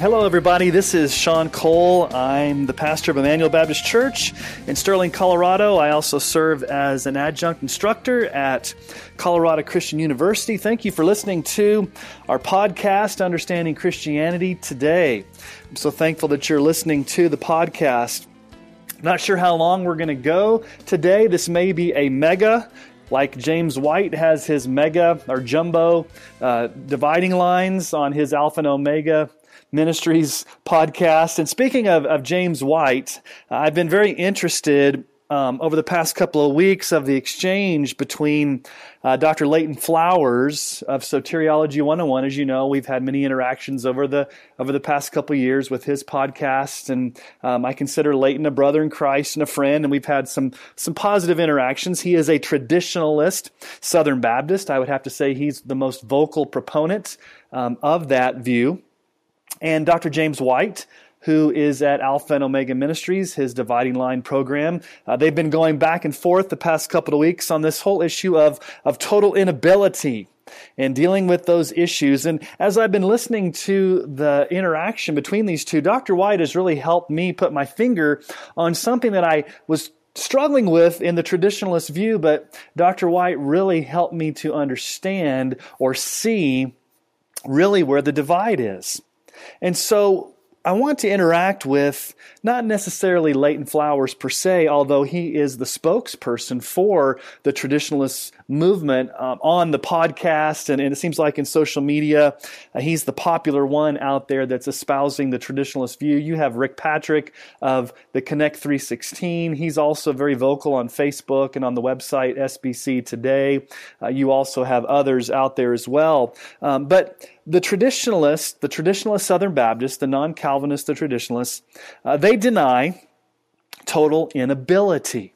Hello, everybody. This is Sean Cole. I'm the pastor of Emanuel Baptist Church in Sterling, Colorado. I also serve as an adjunct instructor at Colorado Christian University. Thank you for listening to our podcast, Understanding Christianity Today. I'm so thankful that you're listening to the podcast. I'm not sure how long we're going to go today. This may be a mega, like James White has his mega or jumbo dividing lines on his Alpha and Omega Ministries podcast. And speaking of James White, I've been very interested over the past couple of weeks of the exchange between Dr. Leighton Flowers of Soteriology 101. As you know, we've had many interactions over the past couple of years with his podcast, and I consider Leighton a brother in Christ and a friend, and we've had some positive interactions. He is a traditionalist Southern Baptist. I would have to say he's the most vocal proponent of that view. And Dr. James White, who is at Alpha and Omega Ministries, his Dividing Line program. They've been going back and forth the past couple of weeks on this whole issue of total inability and dealing with those issues. And as I've been listening to the interaction between these two, Dr. White has really helped me put my finger on something that I was struggling with in the traditionalist view, but Dr. White really helped me to understand or see really where the divide is. And so I want to interact with not necessarily Leighton Flowers per se, although he is the spokesperson for the traditionalist movement on the podcast, and it seems like in social media, he's the popular one out there that's espousing the traditionalist view. You have Rick Patrick of the Connect 316. He's also very vocal on Facebook and on the website SBC Today. You also have others out there as well. But the traditionalist Southern Baptist, the non-Calvinist, the traditionalists, they deny total inability.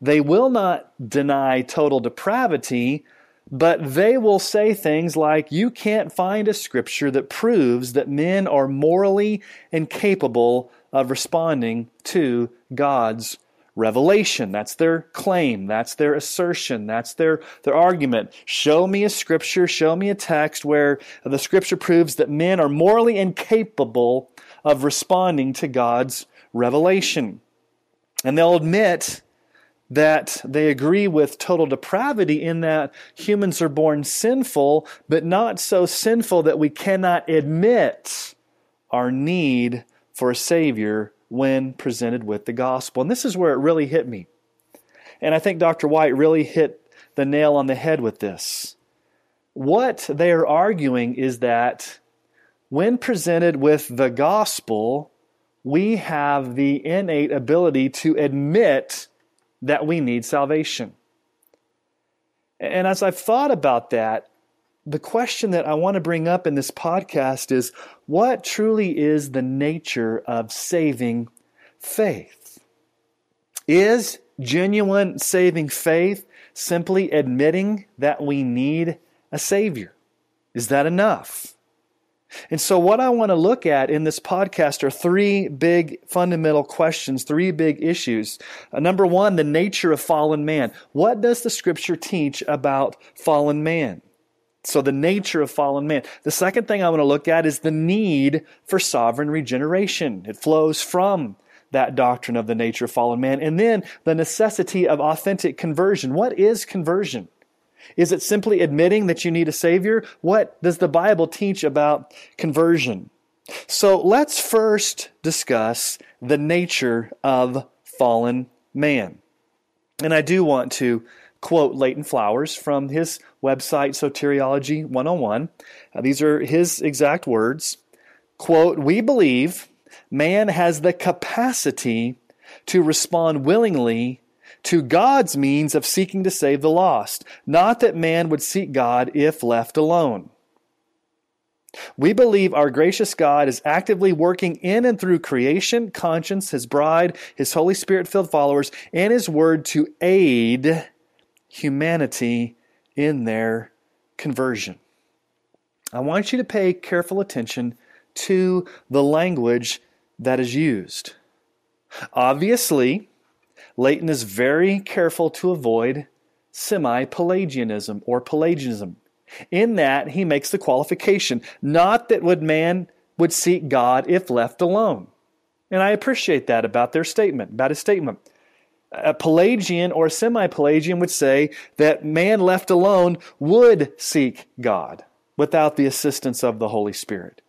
They will not deny total depravity, but they will say things like, you can't find a scripture that proves that men are morally incapable of responding to God's revelation. That's their claim. That's their assertion. That's their argument. Show me a scripture, show me a text where the scripture proves that men are morally incapable of responding to God's revelation. And they'll admit that they agree with total depravity in that humans are born sinful, but not so sinful that we cannot admit our need for a Savior when presented with the gospel. And this is where it really hit me. And I think Dr. White really hit the nail on the head with this. What they are arguing is that when presented with the gospel, we have the innate ability to admit that we need salvation. And as I've thought about that, the question that I want to bring up in this podcast is, what truly is the nature of saving faith? Is genuine saving faith simply admitting that we need a Savior? Is that enough? And so what I want to look at in this podcast are three big fundamental questions, three big issues. Number one, the nature of fallen man. What does the Scripture teach about fallen man? So the nature of fallen man. The second thing I want to look at is the need for sovereign regeneration. It flows from that doctrine of the nature of fallen man. And then the necessity of authentic conversion. What is conversion? Is it simply admitting that you need a Savior? What does the Bible teach about conversion? So let's first discuss the nature of fallen man. And I do want to quote Leighton Flowers from his website, Soteriology 101. These are his exact words. Quote, "We believe man has the capacity to respond willingly to God's means of seeking to save the lost, not that man would seek God if left alone. We believe our gracious God is actively working in and through creation, conscience, His bride, His Holy Spirit-filled followers, and His Word to aid humanity in their conversion." I want you to pay careful attention to the language that is used. Obviously, Leighton is very careful to avoid semi-Pelagianism or Pelagianism, in that he makes the qualification, not that would man would seek God if left alone. And I appreciate that about their statement, about his statement. A Pelagian or a semi-Pelagian would say that man left alone would seek God without the assistance of the Holy Spirit.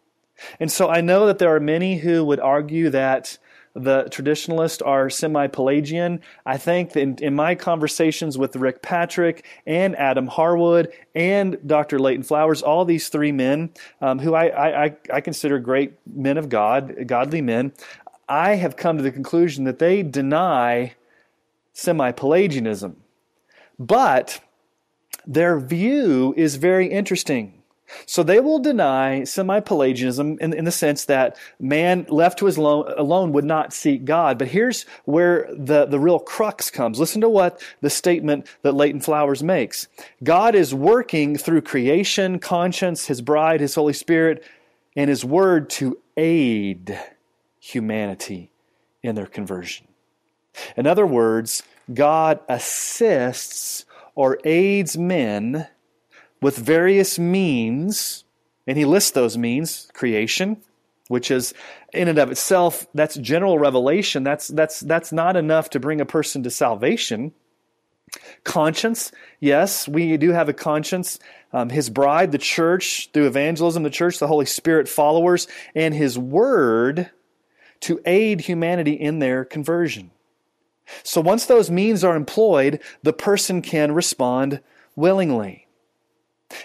And so I know that there are many who would argue that the traditionalists are semi-Pelagian. I think that in my conversations with Rick Patrick and Adam Harwood and Dr. Leighton Flowers, all these three men who I consider great men of God, godly men, I have come to the conclusion that they deny semi-Pelagianism. But their view is very interesting. So they will deny semi-Pelagianism in the sense that man left to his alone would not seek God. But here's where the real crux comes. Listen to what the statement that Leighton Flowers makes. God is working through creation, conscience, His bride, His Holy Spirit, and His Word to aid humanity in their conversion. In other words, God assists or aids men with various means, and he lists those means: creation, which is in and of itself, that's general revelation, that's not enough to bring a person to salvation. Conscience, yes, we do have a conscience. His bride, the church, through evangelism, the church, the Holy Spirit followers, and his word to aid humanity in their conversion. So once those means are employed, the person can respond willingly.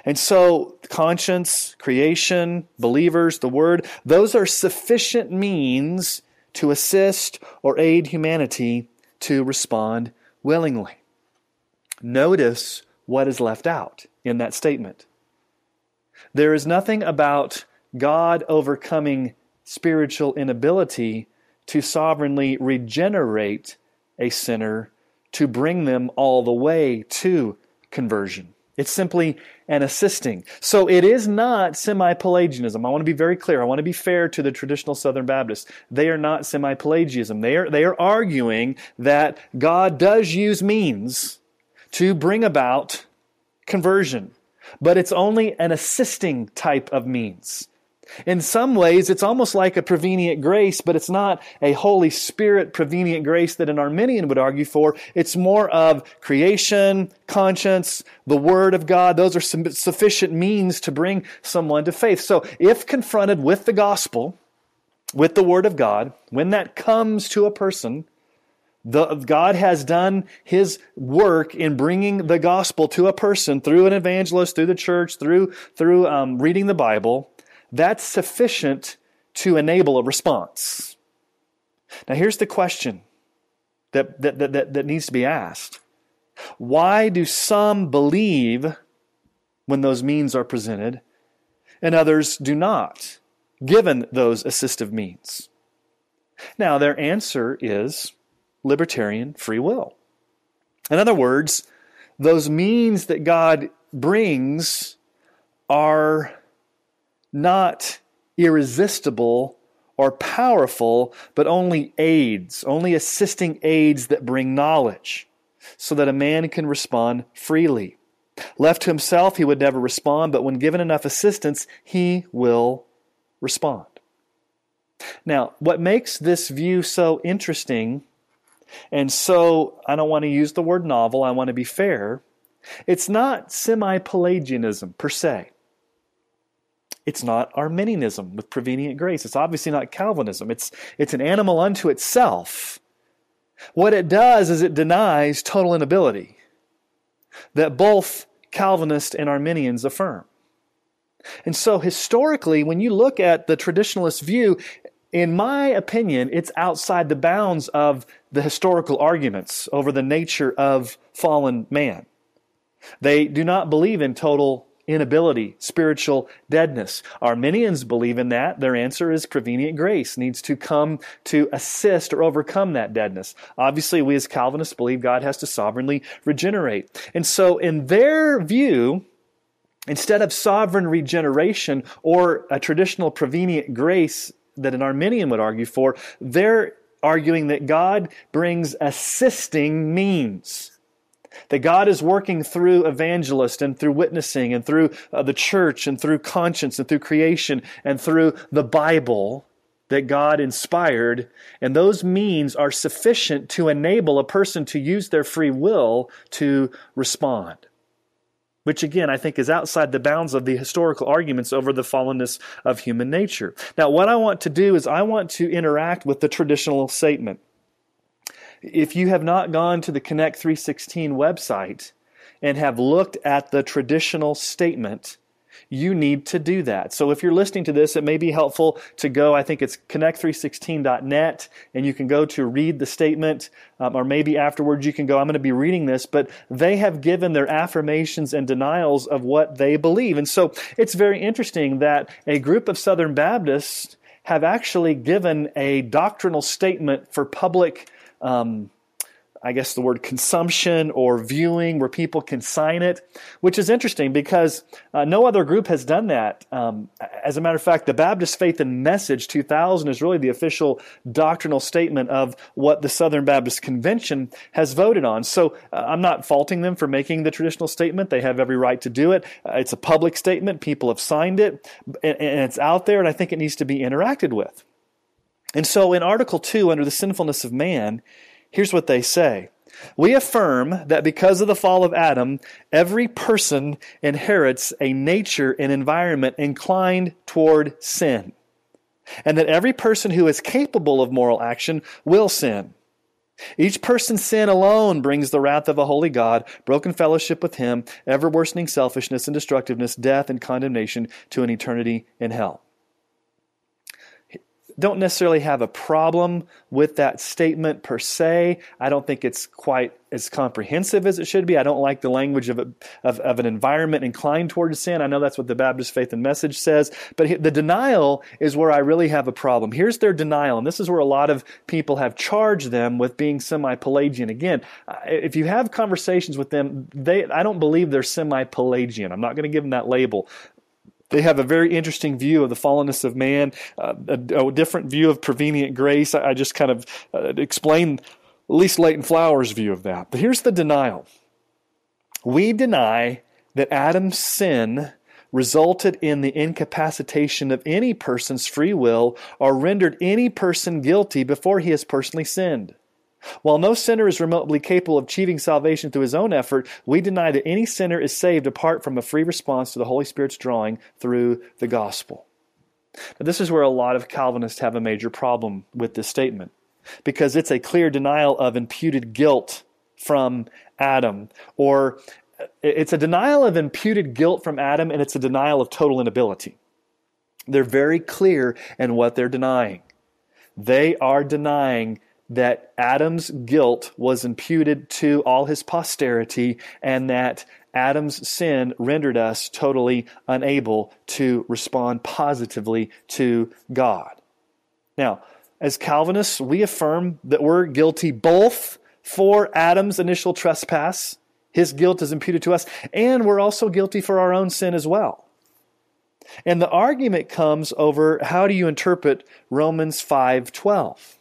And so conscience, creation, believers, the Word, those are sufficient means to assist or aid humanity to respond willingly. Notice what is left out in that statement. There is nothing about God overcoming spiritual inability to sovereignly regenerate a sinner to bring them all the way to conversion. It's simply an assisting. So it is not semi-Pelagianism. I want to be very clear. I want to be fair to the traditional Southern Baptists. They are not semi-Pelagianism. They are arguing that God does use means to bring about conversion, but it's only an assisting type of means. In some ways, it's almost like a prevenient grace, but it's not a Holy Spirit prevenient grace that an Arminian would argue for. It's more of creation, conscience, the Word of God. Those are sufficient means to bring someone to faith. So if confronted with the gospel, with the Word of God, when that comes to a person, God has done His work in bringing the gospel to a person through an evangelist, through the church, through reading the Bible. That's sufficient to enable a response. Now here's the question that needs to be asked. Why do some believe when those means are presented and others do not, given those assistive means? Now their answer is libertarian free will. In other words, those means that God brings are not irresistible or powerful, but only aids, only assisting aids that bring knowledge so that a man can respond freely. Left to himself, he would never respond, but when given enough assistance, he will respond. Now, what makes this view so interesting, and so I don't want to use the word novel, I want to be fair, it's not semi-Pelagianism per se. It's not Arminianism with prevenient grace. It's obviously not Calvinism. It's an animal unto itself. What it does is it denies total inability that both Calvinists and Arminians affirm. And so historically, when you look at the traditionalist view, in my opinion, it's outside the bounds of the historical arguments over the nature of fallen man. They do not believe in total inability, spiritual deadness. Arminians believe in that. Their answer is prevenient grace needs to come to assist or overcome that deadness. Obviously, we as Calvinists believe God has to sovereignly regenerate. And so in their view, instead of sovereign regeneration or a traditional prevenient grace that an Arminian would argue for, they're arguing that God brings assisting means That God is working through evangelists and through witnessing and through the church and through conscience and through creation and through the Bible that God inspired. And those means are sufficient to enable a person to use their free will to respond. Which again, I think is outside the bounds of the historical arguments over the fallenness of human nature. Now, what I want to do is I want to interact with the traditional statement. If you have not gone to the Connect 316 website and have looked at the traditional statement, you need to do that. So if you're listening to this, it may be helpful to go, I think it's connect316.net, and you can go to read the statement, or maybe afterwards you can go, I'm going to be reading this, but they have given their affirmations and denials of what they believe. And so it's very interesting that a group of Southern Baptists have actually given a doctrinal statement for public I guess the word consumption or viewing, where people can sign it, which is interesting because no other group has done that. As a matter of fact, the Baptist Faith and Message 2000 is really the official doctrinal statement of what the Southern Baptist Convention has voted on. So I'm not faulting them for making the traditional statement. They have every right to do it. It's a public statement. People have signed it, and it's out there, and I think it needs to be interacted with. And so in Article 2, under the sinfulness of man, here's what they say. We affirm that because of the fall of Adam, every person inherits a nature and environment inclined toward sin, and that every person who is capable of moral action will sin. Each person's sin alone brings the wrath of a holy God, broken fellowship with Him, ever-worsening selfishness and destructiveness, death and condemnation to an eternity in hell. Don't necessarily have a problem with that statement per se. I don't think it's quite as comprehensive as it should be. I don't like the language of an environment inclined towards sin. I know that's what the Baptist Faith and Message says, but the denial is where I really have a problem. Here's their denial, and this is where a lot of people have charged them with being semi-Pelagian. Again, if you have conversations with them, I don't believe they're semi-Pelagian. I'm not going to give them that label. They have a very interesting view of the fallenness of man, a different view of prevenient grace. I just kind of explained at least Leighton Flowers' view of that. But here's the denial. We deny that Adam's sin resulted in the incapacitation of any person's free will or rendered any person guilty before he has personally sinned. While no sinner is remotely capable of achieving salvation through his own effort, we deny that any sinner is saved apart from a free response to the Holy Spirit's drawing through the gospel. Now, this is where a lot of Calvinists have a major problem with this statement, because it's a clear denial of imputed guilt from Adam, or it's a denial of imputed guilt from Adam, and it's a denial of total inability. They're very clear in what they're denying. They are denying that Adam's guilt was imputed to all his posterity, and that Adam's sin rendered us totally unable to respond positively to God. Now, as Calvinists, we affirm that we're guilty both for Adam's initial trespass, his guilt is imputed to us, and we're also guilty for our own sin as well. And the argument comes over, how do you interpret Romans 5:12?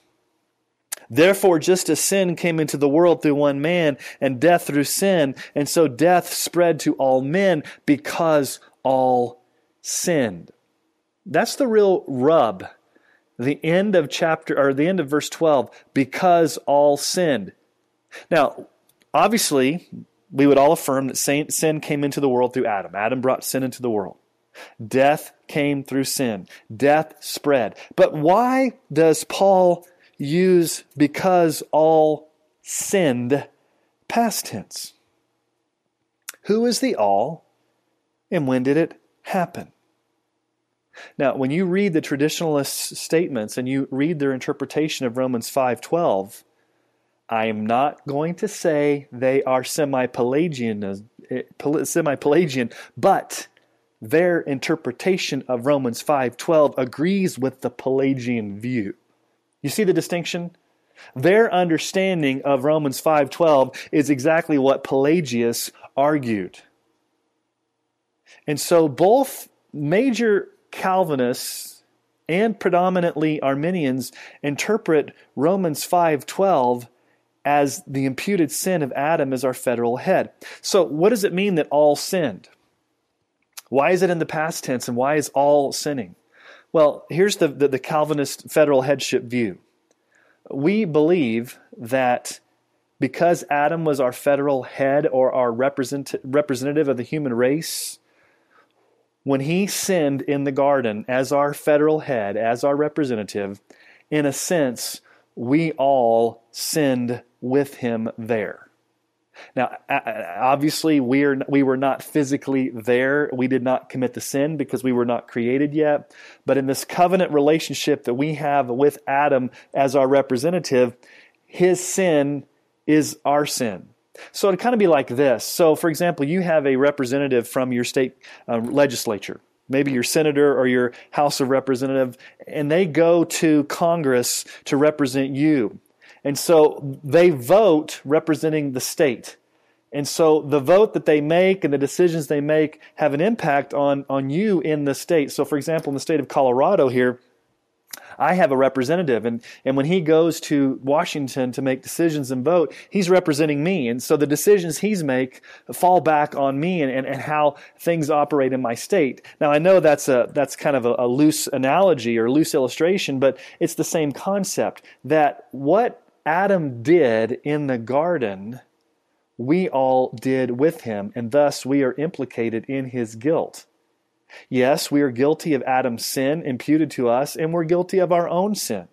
Therefore, just as sin came into the world through one man, and death through sin, and so death spread to all men because all sinned. That's the real rub. The end of verse 12, because all sinned. Now, obviously, we would all affirm that sin came into the world through Adam. Adam brought sin into the world. Death came through sin. Death spread. But why does Paul use because all sinned past tense? Who is the all, and when did it happen? Now, when you read the traditionalist statements and you read their interpretation of Romans 5:12, I am not going to say they are semi-Pelagian, but their interpretation of Romans 5:12 agrees with the Pelagian view. You see the distinction? Their understanding of Romans 5:12 is exactly what Pelagius argued. And so both major Calvinists and predominantly Arminians interpret Romans 5:12 as the imputed sin of Adam is our federal head. So what does it mean that all sinned? Why is it in the past tense, and why is all sinning? Well, here's the Calvinist federal headship view. We believe that because Adam was our federal head, or our representative of the human race, when he sinned in the garden as our federal head, as our representative, in a sense, we all sinned with him there. Now, obviously, we were not physically there. We did not commit the sin because we were not created yet. But in this covenant relationship that we have with Adam as our representative, his sin is our sin. So it'd kind of be like this. So, for example, you have a representative from your state legislature, maybe your senator or your House of Representatives, and they go to Congress to represent you. And so they vote representing the state. And so the vote that they make and the decisions they make have an impact on you in the state. So, for example, in the state of Colorado here, I have a representative, and when he goes to Washington to make decisions and vote, he's representing me. And so the decisions he's make fall back on me and how things operate in my state. Now, I know that's kind of a loose analogy or loose illustration, but it's the same concept, that what Adam did in the garden, we all did with him, and thus we are implicated in his guilt. Yes, we are guilty of Adam's sin imputed to us, and we're guilty of our own sin.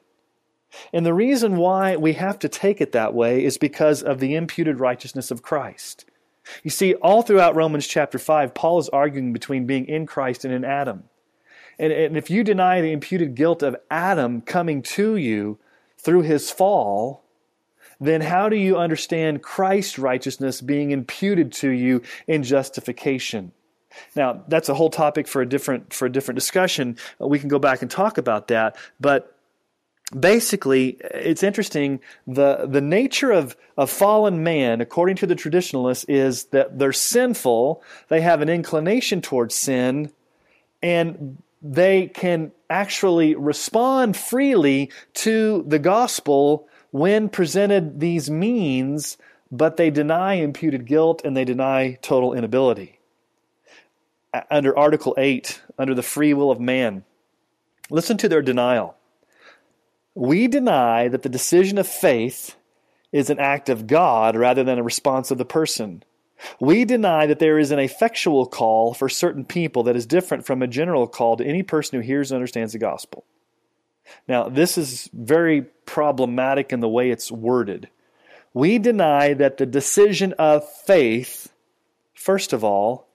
And the reason why we have to take it that way is because of the imputed righteousness of Christ. You see, all throughout Romans chapter 5, Paul is arguing between being in Christ and in Adam. And if you deny the imputed guilt of Adam coming to you through his fall, then how do you understand Christ's righteousness being imputed to you in justification? Now, that's a whole topic for a different discussion. We can go back and talk about that. But basically, it's interesting. The nature of fallen man, according to the traditionalists, is that they're sinful, they have an inclination towards sin, and they can actually respond freely to the gospel when presented these means, but they deny imputed guilt and they deny total inability. Under Article 8, under the free will of man. Listen to their denial. We deny that the decision of faith is an act of God rather than a response of the person. We deny that there is an effectual call for certain people that is different from a general call to any person who hears and understands the gospel. Now, this is very problematic in the way it's worded. We deny that the decision of faith, first of all,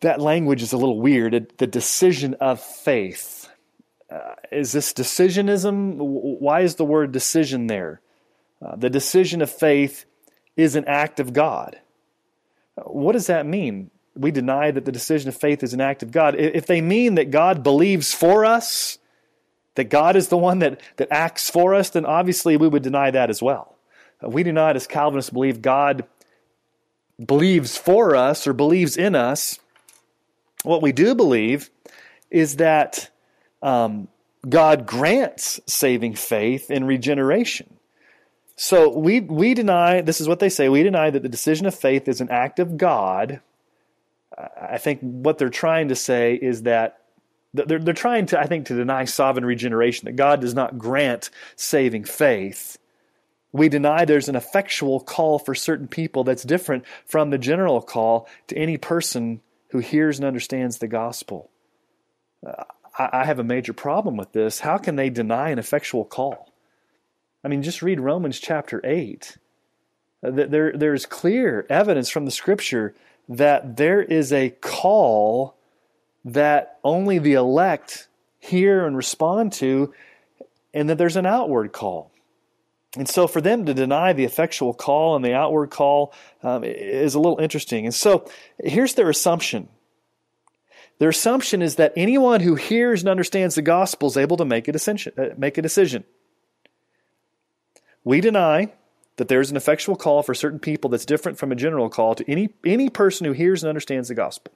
that language is a little weird. The decision of faith. Is this decisionism? Why is the word decision there? The decision of faith is an act of God. What does that mean? We deny that the decision of faith is an act of God. If they mean that God believes for us, that God is the one that acts for us, then obviously we would deny that as well. We do not, as Calvinists, believe God believes for us or believes in us. What we do believe is that God grants saving faith and regeneration. So we deny, this is what they say, we deny that the decision of faith is an act of God. I think what they're trying to say is that they're trying to, I think, to deny sovereign regeneration, that God does not grant saving faith. We deny there's an effectual call for certain people that's different from the general call to any person who hears and understands the gospel. I have a major problem with this. How can they deny an effectual call? I mean, just read Romans chapter 8. There's clear evidence from the Scripture that there is a call that only the elect hear and respond to, and that there's an outward call. And so for them to deny the effectual call and the outward call is a little interesting. And so here's their assumption. Their assumption is that anyone who hears and understands the gospel is able to make a decision. We deny that there is an effectual call for certain people that's different from a general call to any person who hears and understands the gospel.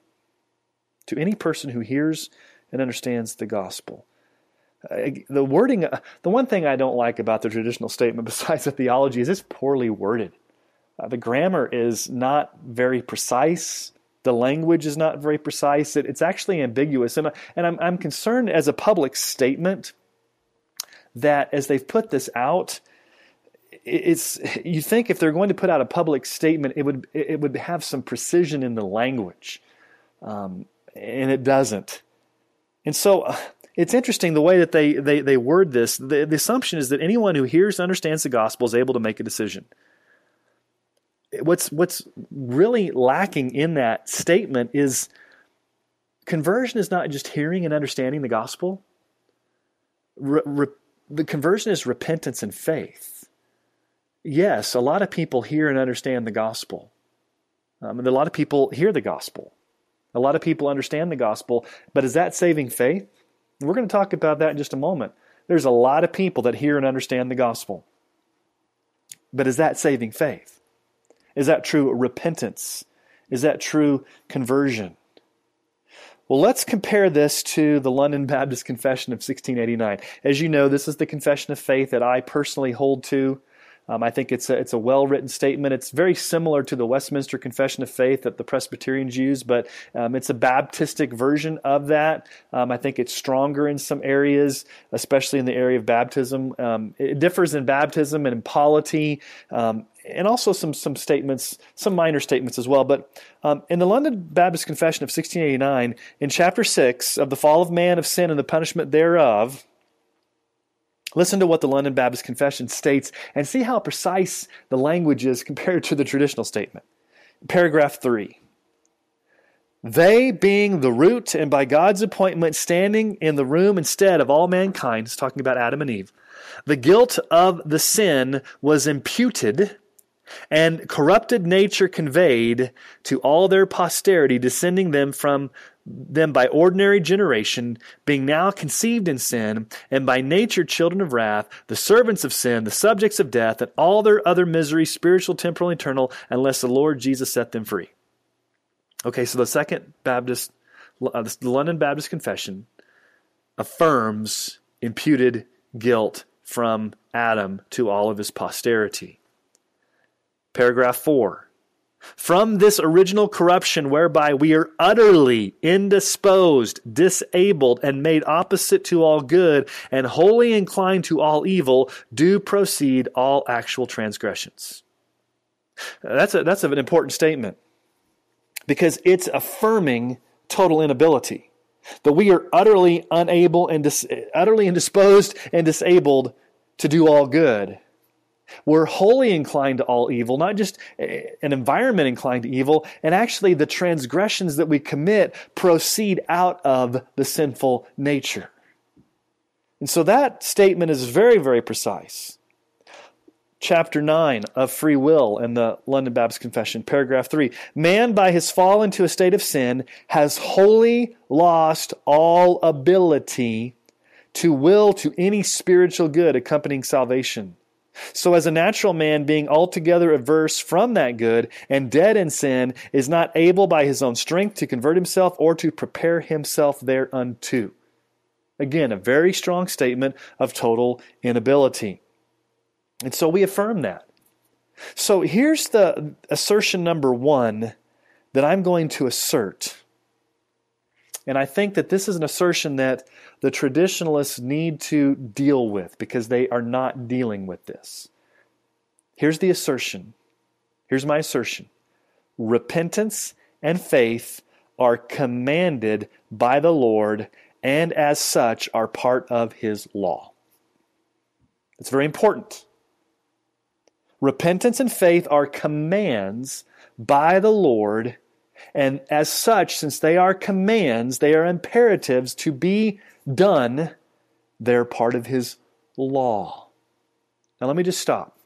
To any person who hears and understands the gospel. The wording, the one thing I don't like about the traditional statement besides the theology is it's poorly worded. The grammar is not very precise. The language is not very precise. It's actually ambiguous. And I'm concerned as a public statement that as they've put this out, you think if they're going to put out a public statement, it would have some precision in the language. And it doesn't. And so... It's interesting the way that they word this. The assumption is that anyone who hears and understands the gospel is able to make a decision. What's really lacking in that statement is conversion is not just hearing and understanding the gospel. The conversion is repentance and faith. Yes, a lot of people hear and understand the gospel. And a lot of people hear the gospel. A lot of people understand the gospel. But is that saving faith? We're going to talk about that in just a moment. There's a lot of people that hear and understand the gospel. But is that saving faith? Is that true repentance? Is that true conversion? Well, let's compare this to the London Baptist Confession of 1689. As you know, this is the confession of faith that I personally hold to. I think it's a well-written statement. It's very similar to the Westminster Confession of Faith that the Presbyterians use, but it's a Baptistic version of that. I think it's stronger in some areas, especially in the area of baptism. It differs in baptism and in polity, and also some statements, some minor statements as well. But in the London Baptist Confession of 1689, in Chapter 6 of the Fall of Man, of Sin, and the Punishment thereof, listen to what the London Baptist Confession states and see how precise the language is compared to the traditional statement. Paragraph 3. They being the root and by God's appointment standing in the room instead of all mankind, it's talking about Adam and Eve, the guilt of the sin was imputed and corrupted nature conveyed to all their posterity, descending them from them by ordinary generation, being now conceived in sin, and by nature children of wrath, the servants of sin, the subjects of death, and all their other misery, spiritual, temporal, and eternal, unless the Lord Jesus set them free. Okay, so the the London Baptist Confession affirms imputed guilt from Adam to all of his posterity. Paragraph 4. From this original corruption whereby we are utterly indisposed, disabled, and made opposite to all good, and wholly inclined to all evil, do proceed all actual transgressions. That's an important statement because it's affirming total inability, that we are utterly unable and utterly indisposed and disabled to do all good. We're wholly inclined to all evil, not just an environment inclined to evil, and actually the transgressions that we commit proceed out of the sinful nature. And so that statement is very, very precise. Chapter 9 of Free Will in the London Baptist Confession, paragraph 3. Man, by his fall into a state of sin, has wholly lost all ability to will to any spiritual good accompanying salvation. So as a natural man, being altogether averse from that good and dead in sin, is not able by his own strength to convert himself or to prepare himself thereunto. Again, a very strong statement of total inability. And so we affirm that. So here's the assertion number one that I'm going to assert. And I think that this is an assertion that the traditionalists need to deal with because they are not dealing with this. Here's the assertion. Here's my assertion. Repentance and faith are commanded by the Lord and as such are part of His law. It's very important. Repentance and faith are commands by the Lord, and as such, since they are commands, they are imperatives to be done, they're part of His law. Now let me just stop.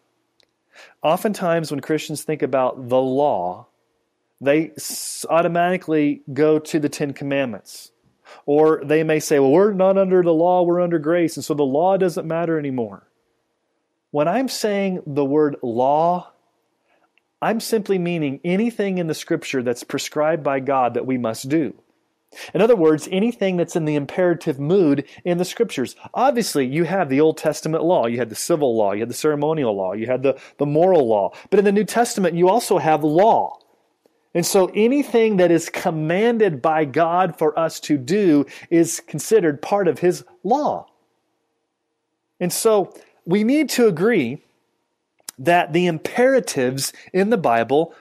Oftentimes when Christians think about the law, they automatically go to the Ten Commandments. Or they may say, well, we're not under the law, we're under grace, and so the law doesn't matter anymore. When I'm saying the word law, I'm simply meaning anything in the Scripture that's prescribed by God that we must do. In other words, anything that's in the imperative mood in the Scriptures. Obviously, you have the Old Testament law. You had the civil law. You had the ceremonial law. You had the moral law. But in the New Testament, you also have law. And so anything that is commanded by God for us to do is considered part of His law. And so we need to agree that the imperatives in the Bible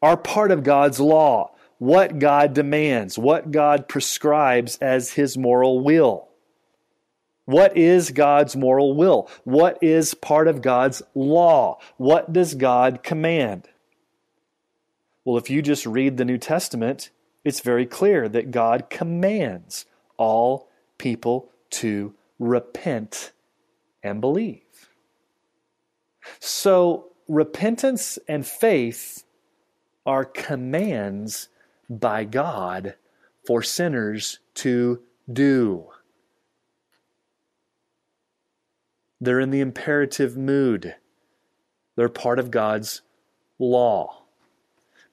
are part of God's law. What God demands, what God prescribes as His moral will. What is God's moral will? What is part of God's law? What does God command? Well, if you just read the New Testament, it's very clear that God commands all people to repent and believe. So, repentance and faith are commands by God for sinners to do. They're in the imperative mood. They're part of God's law.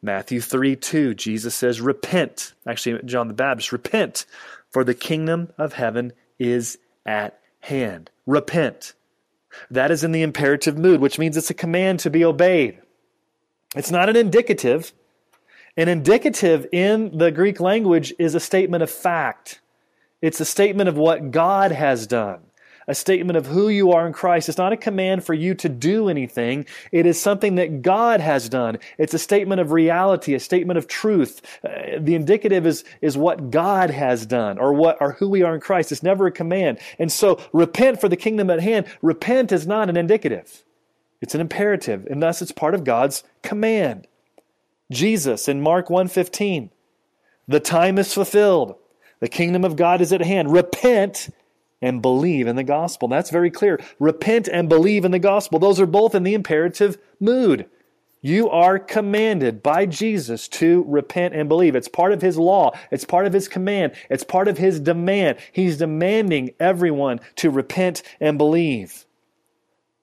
Matthew 3:2, Jesus says, repent. Actually, John the Baptist, repent, for the kingdom of heaven is at hand. Repent. That is in the imperative mood, which means it's a command to be obeyed. It's not an indicative. An indicative in the Greek language is a statement of fact. It's a statement of what God has done, a statement of who you are in Christ. It's not a command for you to do anything. It is something that God has done. It's a statement of reality, a statement of truth. The indicative is what God has done or who we are in Christ. It's never a command. And so repent for the kingdom at hand. Repent is not an indicative. It's an imperative, and thus it's part of God's command. Jesus in Mark 1:15, the time is fulfilled. The kingdom of God is at hand. Repent and believe in the gospel. That's very clear. Repent and believe in the gospel. Those are both in the imperative mood. You are commanded by Jesus to repent and believe. It's part of His law. It's part of His command. It's part of His demand. He's demanding everyone to repent and believe.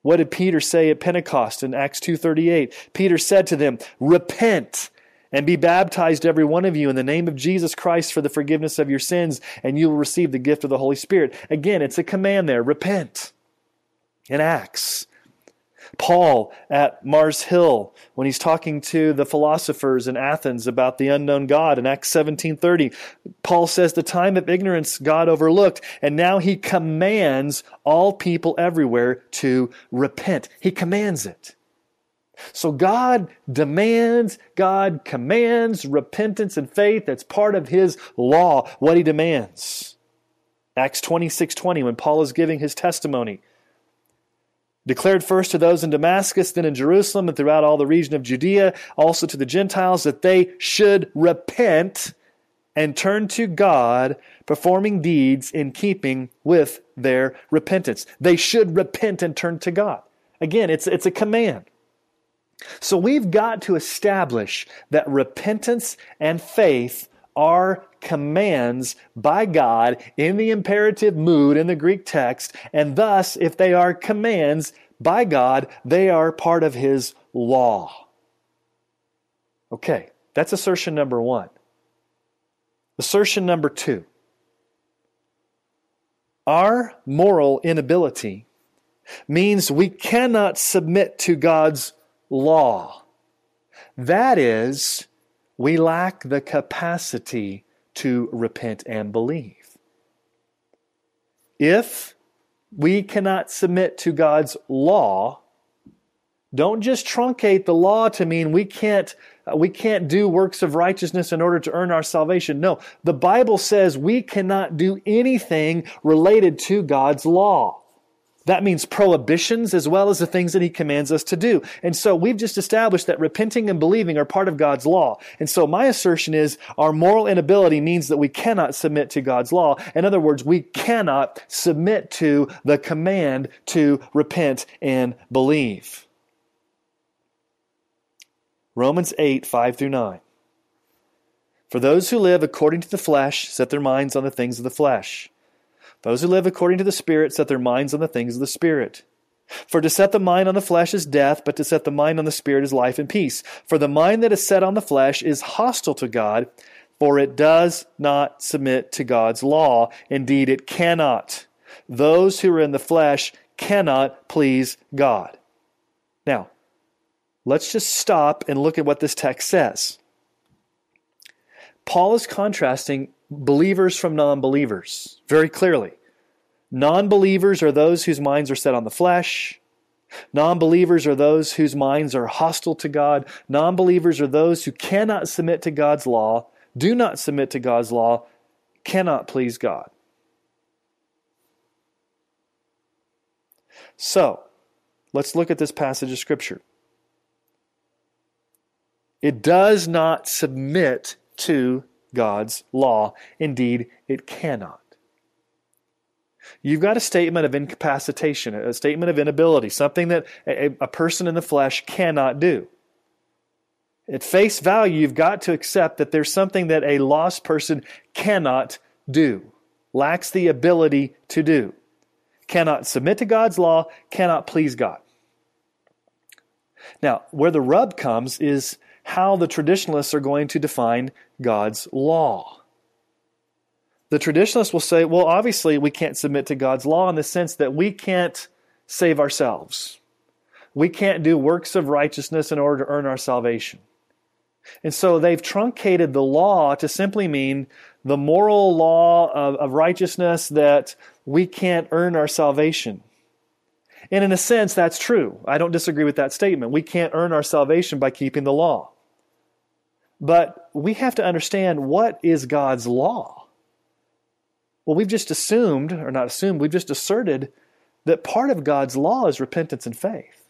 What did Peter say at Pentecost in Acts 2:38? Peter said to them, repent and be baptized every one of you in the name of Jesus Christ for the forgiveness of your sins, and you will receive the gift of the Holy Spirit. Again, it's a command there. Repent. In Acts, Paul at Mars Hill, when he's talking to the philosophers in Athens about the unknown God in Acts 17:30, Paul says, the time of ignorance God overlooked, and now He commands all people everywhere to repent. He commands it. So God demands, God commands repentance and faith. That's part of His law, what He demands. Acts 26:20, when Paul is giving his testimony, declared first to those in Damascus, then in Jerusalem, and throughout all the region of Judea, also to the Gentiles, that they should repent and turn to God, performing deeds in keeping with their repentance. They should repent and turn to God. Again, it's a command. So we've got to establish that repentance and faith are commands by God in the imperative mood in the Greek text, and thus, if they are commands by God, they are part of His law. Okay, that's assertion number one. Assertion number two. Our moral inability means we cannot submit to God's law. That is, we lack the capacity to repent and believe. If we cannot submit to God's law, don't just truncate the law to mean we can't do works of righteousness in order to earn our salvation. No, the Bible says we cannot do anything related to God's law. That means prohibitions as well as the things that He commands us to do. And so we've just established that repenting and believing are part of God's law. And so my assertion is our moral inability means that we cannot submit to God's law. In other words, we cannot submit to the command to repent and believe. Romans 8:5-9. For those who live according to the flesh set their minds on the things of the flesh. Those who live according to the Spirit set their minds on the things of the Spirit. For to set the mind on the flesh is death, but to set the mind on the Spirit is life and peace. For the mind that is set on the flesh is hostile to God, for it does not submit to God's law. Indeed, it cannot. Those who are in the flesh cannot please God. Now, let's just stop and look at what this text says. Paul is contrasting believers from non-believers very clearly. Non-believers are those whose minds are set on the flesh. Non-believers are those whose minds are hostile to God. Non-believers are those who cannot submit to God's law, do not submit to God's law, cannot please God. So, let's look at this passage of Scripture. It does not submit to God's law. Indeed, it cannot. You've got a statement of incapacitation, a statement of inability, something that a person in the flesh cannot do. At face value, you've got to accept that there's something that a lost person cannot do, lacks the ability to do, cannot submit to God's law, cannot please God. Now, where the rub comes is how the traditionalists are going to define God's law. The traditionalists will say, well, obviously we can't submit to God's law in the sense that we can't save ourselves. We can't do works of righteousness in order to earn our salvation. And so they've truncated the law to simply mean the moral law of righteousness that we can't earn our salvation. And in a sense, that's true. I don't disagree with that statement. We can't earn our salvation by keeping the law. But we have to understand, what is God's law? Well, we've just assumed, or not assumed, we've just asserted that part of God's law is repentance and faith.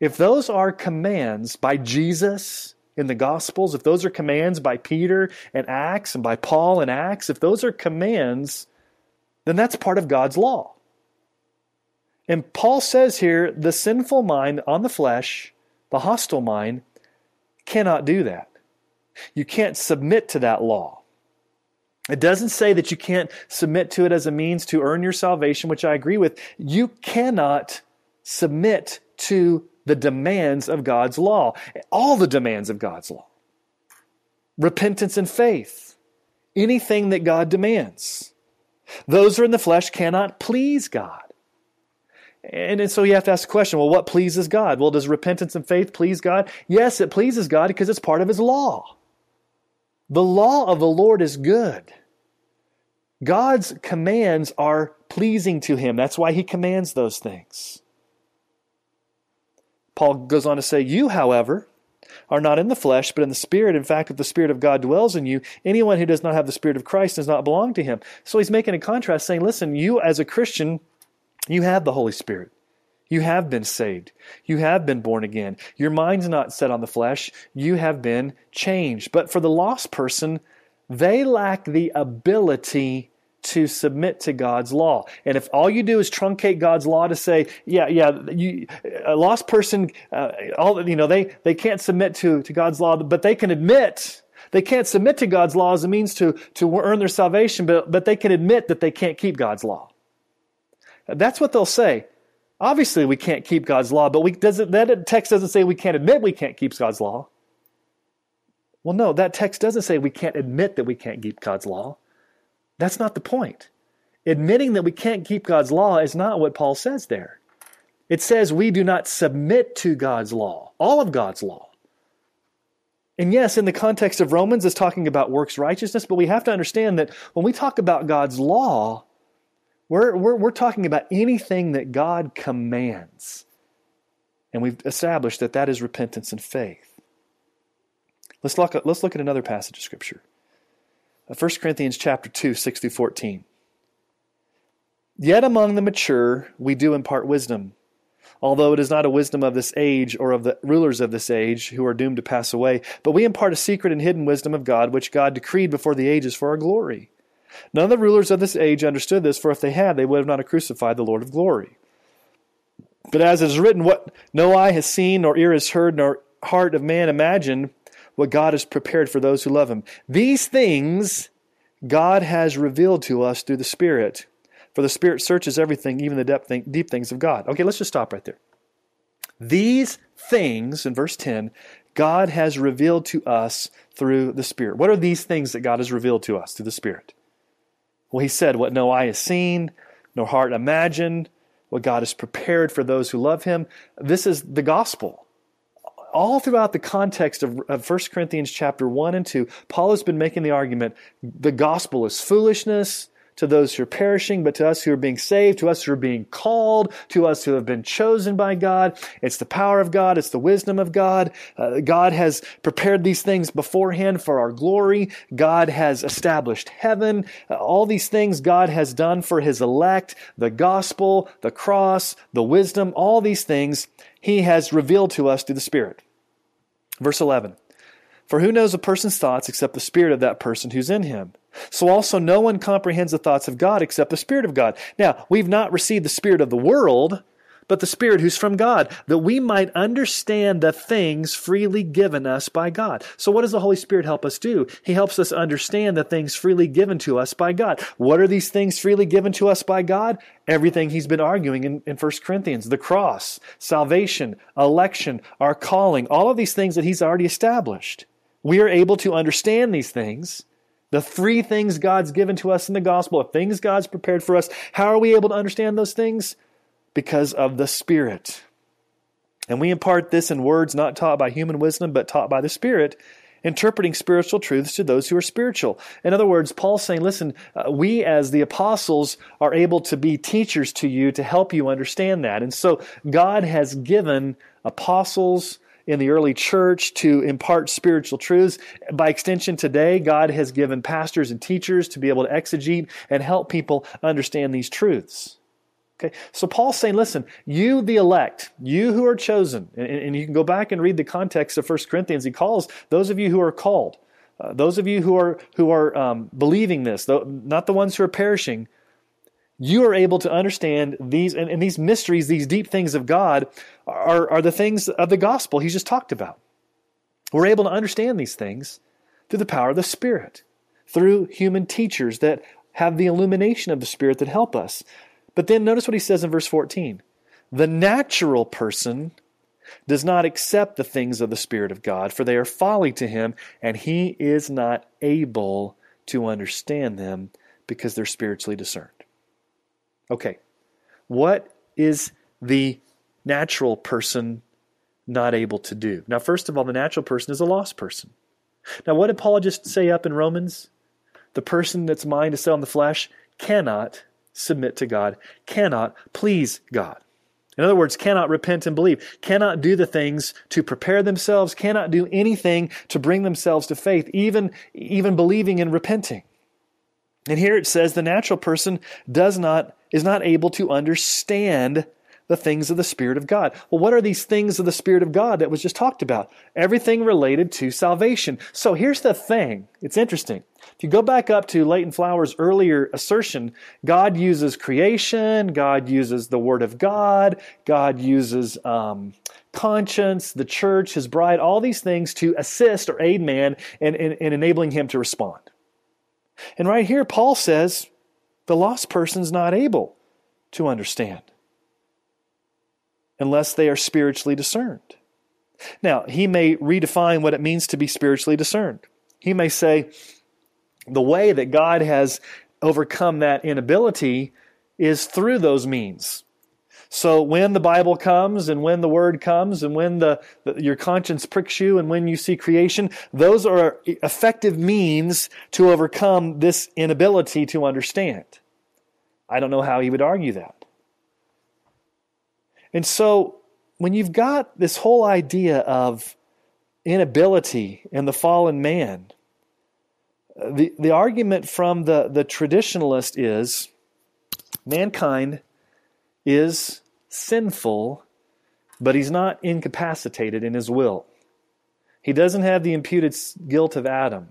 If those are commands by Jesus in the Gospels, if those are commands by Peter and Acts and by Paul in Acts, if those are commands, then that's part of God's law. And Paul says here, the sinful mind on the flesh, the hostile mind, cannot do that. You can't submit to that law. It doesn't say that you can't submit to it as a means to earn your salvation, which I agree with. You cannot submit to the demands of God's law, all the demands of God's law. Repentance and faith, anything that God demands. Those who are in the flesh cannot please God. And so you have to ask the question, well, what pleases God? Well, does repentance and faith please God? Yes, it pleases God because it's part of His law. The law of the Lord is good. God's commands are pleasing to Him. That's why He commands those things. Paul goes on to say, you, however, are not in the flesh, but in the Spirit. In fact, if the Spirit of God dwells in you, anyone who does not have the Spirit of Christ does not belong to Him. So he's making a contrast saying, listen, you as a Christian, you have the Holy Spirit. You have been saved. You have been born again. Your mind's not set on the flesh. You have been changed. But for the lost person, they lack the ability to submit to God's law. And if all you do is truncate God's law to say, a lost person, they can't submit to God's law, but they can admit. They can't submit to God's law as a means to earn their salvation, but they can admit that they can't keep God's law. That's what they'll say. Obviously, we can't keep God's law, but that text doesn't say we can't admit we can't keep God's law. Well, no, that text doesn't say we can't admit that we can't keep God's law. That's not the point. Admitting that we can't keep God's law is not what Paul says there. It says we do not submit to God's law, all of God's law. And yes, in the context of Romans, it's talking about works righteousness, but we have to understand that when we talk about God's law, we're talking about anything that God commands. And we've established that is repentance and faith. Let's look at another passage of Scripture. 1 Corinthians chapter 2, 6-14. Yet among the mature we do impart wisdom, although it is not a wisdom of this age or of the rulers of this age who are doomed to pass away, but we impart a secret and hidden wisdom of God, which God decreed before the ages for our glory. None of the rulers of this age understood this, for if they had, they would have not crucified the Lord of glory. But as it is written, what no eye has seen, nor ear has heard, nor heart of man imagined, what God has prepared for those who love Him. These things God has revealed to us through the Spirit, for the Spirit searches everything, even the deep things of God. Okay, let's just stop right there. These things, in verse 10, God has revealed to us through the Spirit. What are these things that God has revealed to us through the Spirit? Well, he said, what no eye has seen, no heart imagined, what God has prepared for those who love him. This is the gospel. All throughout the context of 1 Corinthians chapter 1 and 2, Paul has been making the argument, the gospel is foolishness to those who are perishing, but to us who are being saved, to us who are being called, to us who have been chosen by God. It's the power of God. It's the wisdom of God. God has prepared these things beforehand for our glory. God has established heaven. All these things God has done for his elect, the gospel, the cross, the wisdom, all these things he has revealed to us through the Spirit. Verse 11, for who knows a person's thoughts except the spirit of that person who's in him? So also no one comprehends the thoughts of God except the Spirit of God. Now, we've not received the spirit of the world, but the Spirit who's from God, that we might understand the things freely given us by God. So what does the Holy Spirit help us do? He helps us understand the things freely given to us by God. What are these things freely given to us by God? Everything he's been arguing in 1 Corinthians, the cross, salvation, election, our calling, all of these things that he's already established. We are able to understand these things. The three things God's given to us in the gospel, the things God's prepared for us, how are we able to understand those things? Because of the Spirit. And we impart this in words not taught by human wisdom, but taught by the Spirit, interpreting spiritual truths to those who are spiritual. In other words, Paul's saying, listen, we as the apostles are able to be teachers to you to help you understand that. And so God has given apostles in the early church to impart spiritual truths. By extension today, God has given pastors and teachers to be able to exegete and help people understand these truths. Okay, so Paul's saying, listen, you the elect, you who are chosen, and you can go back and read the context of 1 Corinthians. He calls those of you who are called, those of you who are believing this, though, not the ones who are perishing, you are able to understand these, and these mysteries, these deep things of God are the things of the gospel he's just talked about. We're able to understand these things through the power of the Spirit, through human teachers that have the illumination of the Spirit that help us. But then notice what he says in verse 14. The natural person does not accept the things of the Spirit of God, for they are folly to him, and he is not able to understand them because they're spiritually discerned. Okay, what is the natural person not able to do? Now, first of all, the natural person is a lost person. Now, what did Paul just say up in Romans? The person that's mind is set on the flesh cannot submit to God, cannot please God. In other words, cannot repent and believe, cannot do the things to prepare themselves, cannot do anything to bring themselves to faith, even believing and repenting. And here it says the natural person is not able to understand the things of the Spirit of God. Well, what are these things of the Spirit of God that was just talked about? Everything related to salvation. So here's the thing. It's interesting. If you go back up to Leighton Flowers' earlier assertion, God uses creation, God uses the Word of God, God uses conscience, the church, his bride, all these things to assist or aid man in enabling him to respond. And right here, Paul says, the lost person's not able to understand unless they are spiritually discerned. Now, he may redefine what it means to be spiritually discerned. He may say the way that God has overcome that inability is through those means. So when the Bible comes and when the Word comes and when your conscience pricks you and when you see creation, those are effective means to overcome this inability to understand. I don't know how he would argue that. And so when you've got this whole idea of inability and the fallen man, the argument from the traditionalist is mankind is sinful, but he's not incapacitated in his will. He doesn't have the imputed guilt of Adam.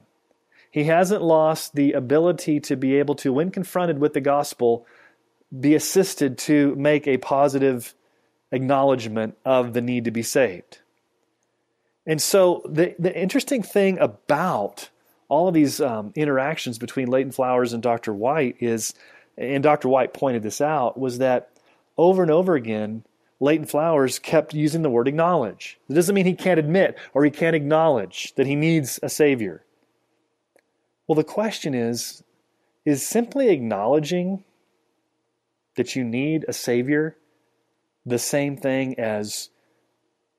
He hasn't lost the ability to be able to, when confronted with the gospel, be assisted to make a positive acknowledgement of the need to be saved. And so the interesting thing about all of these interactions between Leighton Flowers and Dr. White is, and Dr. White pointed this out, was that over and over again, Leighton Flowers kept using the word acknowledge. It doesn't mean he can't admit or he can't acknowledge that he needs a Savior. Well, the question is simply acknowledging that you need a Savior the same thing as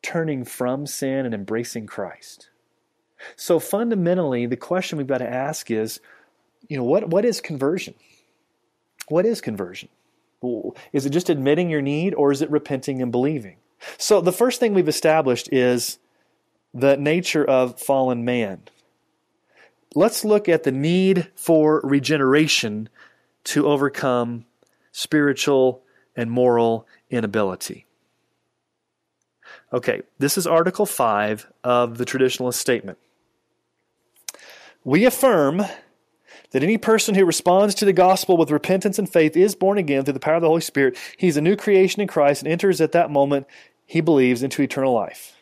turning from sin and embracing Christ? So fundamentally, the question we've got to ask is, what is conversion? What is conversion? Is it just admitting your need, or is it repenting and believing? So the first thing we've established is the nature of fallen man. Let's look at the need for regeneration to overcome spiritual and moral inability. Okay, this is Article 5 of the Traditionalist Statement. We affirm that any person who responds to the gospel with repentance and faith is born again through the power of the Holy Spirit. He's a new creation in Christ and enters at that moment, he believes, into eternal life.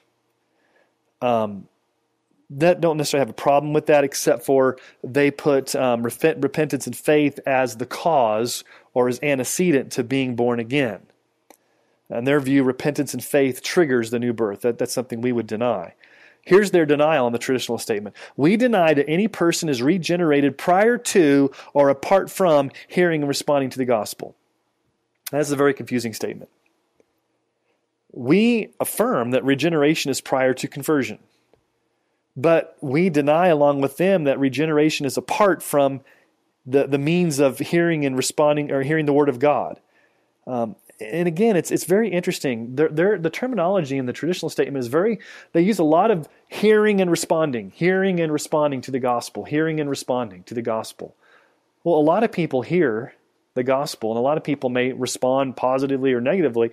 That don't necessarily have a problem with that, except for they put repentance and faith as the cause or as antecedent to being born again. In their view, repentance and faith triggers the new birth. That's something we would deny. Here's their denial on the Traditionalist Statement. We deny that any person is regenerated prior to or apart from hearing and responding to the gospel. That's a very confusing statement. We affirm that regeneration is prior to conversion, but we deny along with them that regeneration is apart from the means of hearing and responding, or hearing the Word of God. And again, it's very interesting. The terminology in the Traditional Statement is they use a lot of hearing and responding to the gospel, hearing and responding to the gospel. Well, a lot of people hear the gospel, and a lot of people may respond positively or negatively,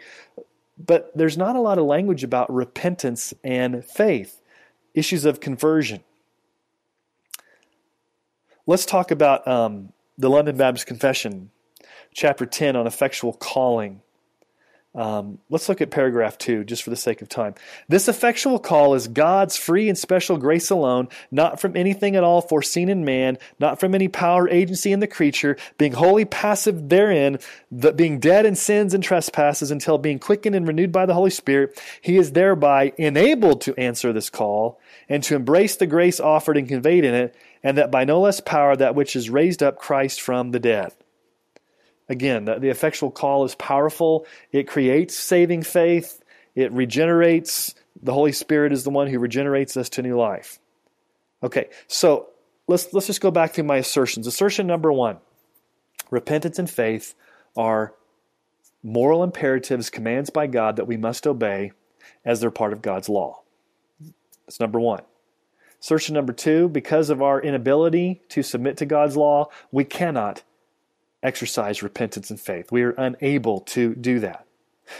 but there's not a lot of language about repentance and faith, issues of conversion. Let's talk about the London Baptist Confession, chapter 10 on effectual calling. Let's look at paragraph 2 just for the sake of time. This effectual call is God's free and special grace alone, not from anything at all foreseen in man, not from any power or agency in the creature, being wholly passive therein, that being dead in sins and trespasses until being quickened and renewed by the Holy Spirit, he is thereby enabled to answer this call and to embrace the grace offered and conveyed in it, and that by no less power that which is raised up Christ from the dead. Again, the effectual call is powerful. It creates saving faith. It regenerates. The Holy Spirit is the one who regenerates us to new life. Okay, so let's just go back through my assertions. Assertion number 1, repentance and faith are moral imperatives, commands by God that we must obey as they're part of God's law. That's number 1. Assertion number 2, because of our inability to submit to God's law, we cannot exercise repentance and faith. We are unable to do that.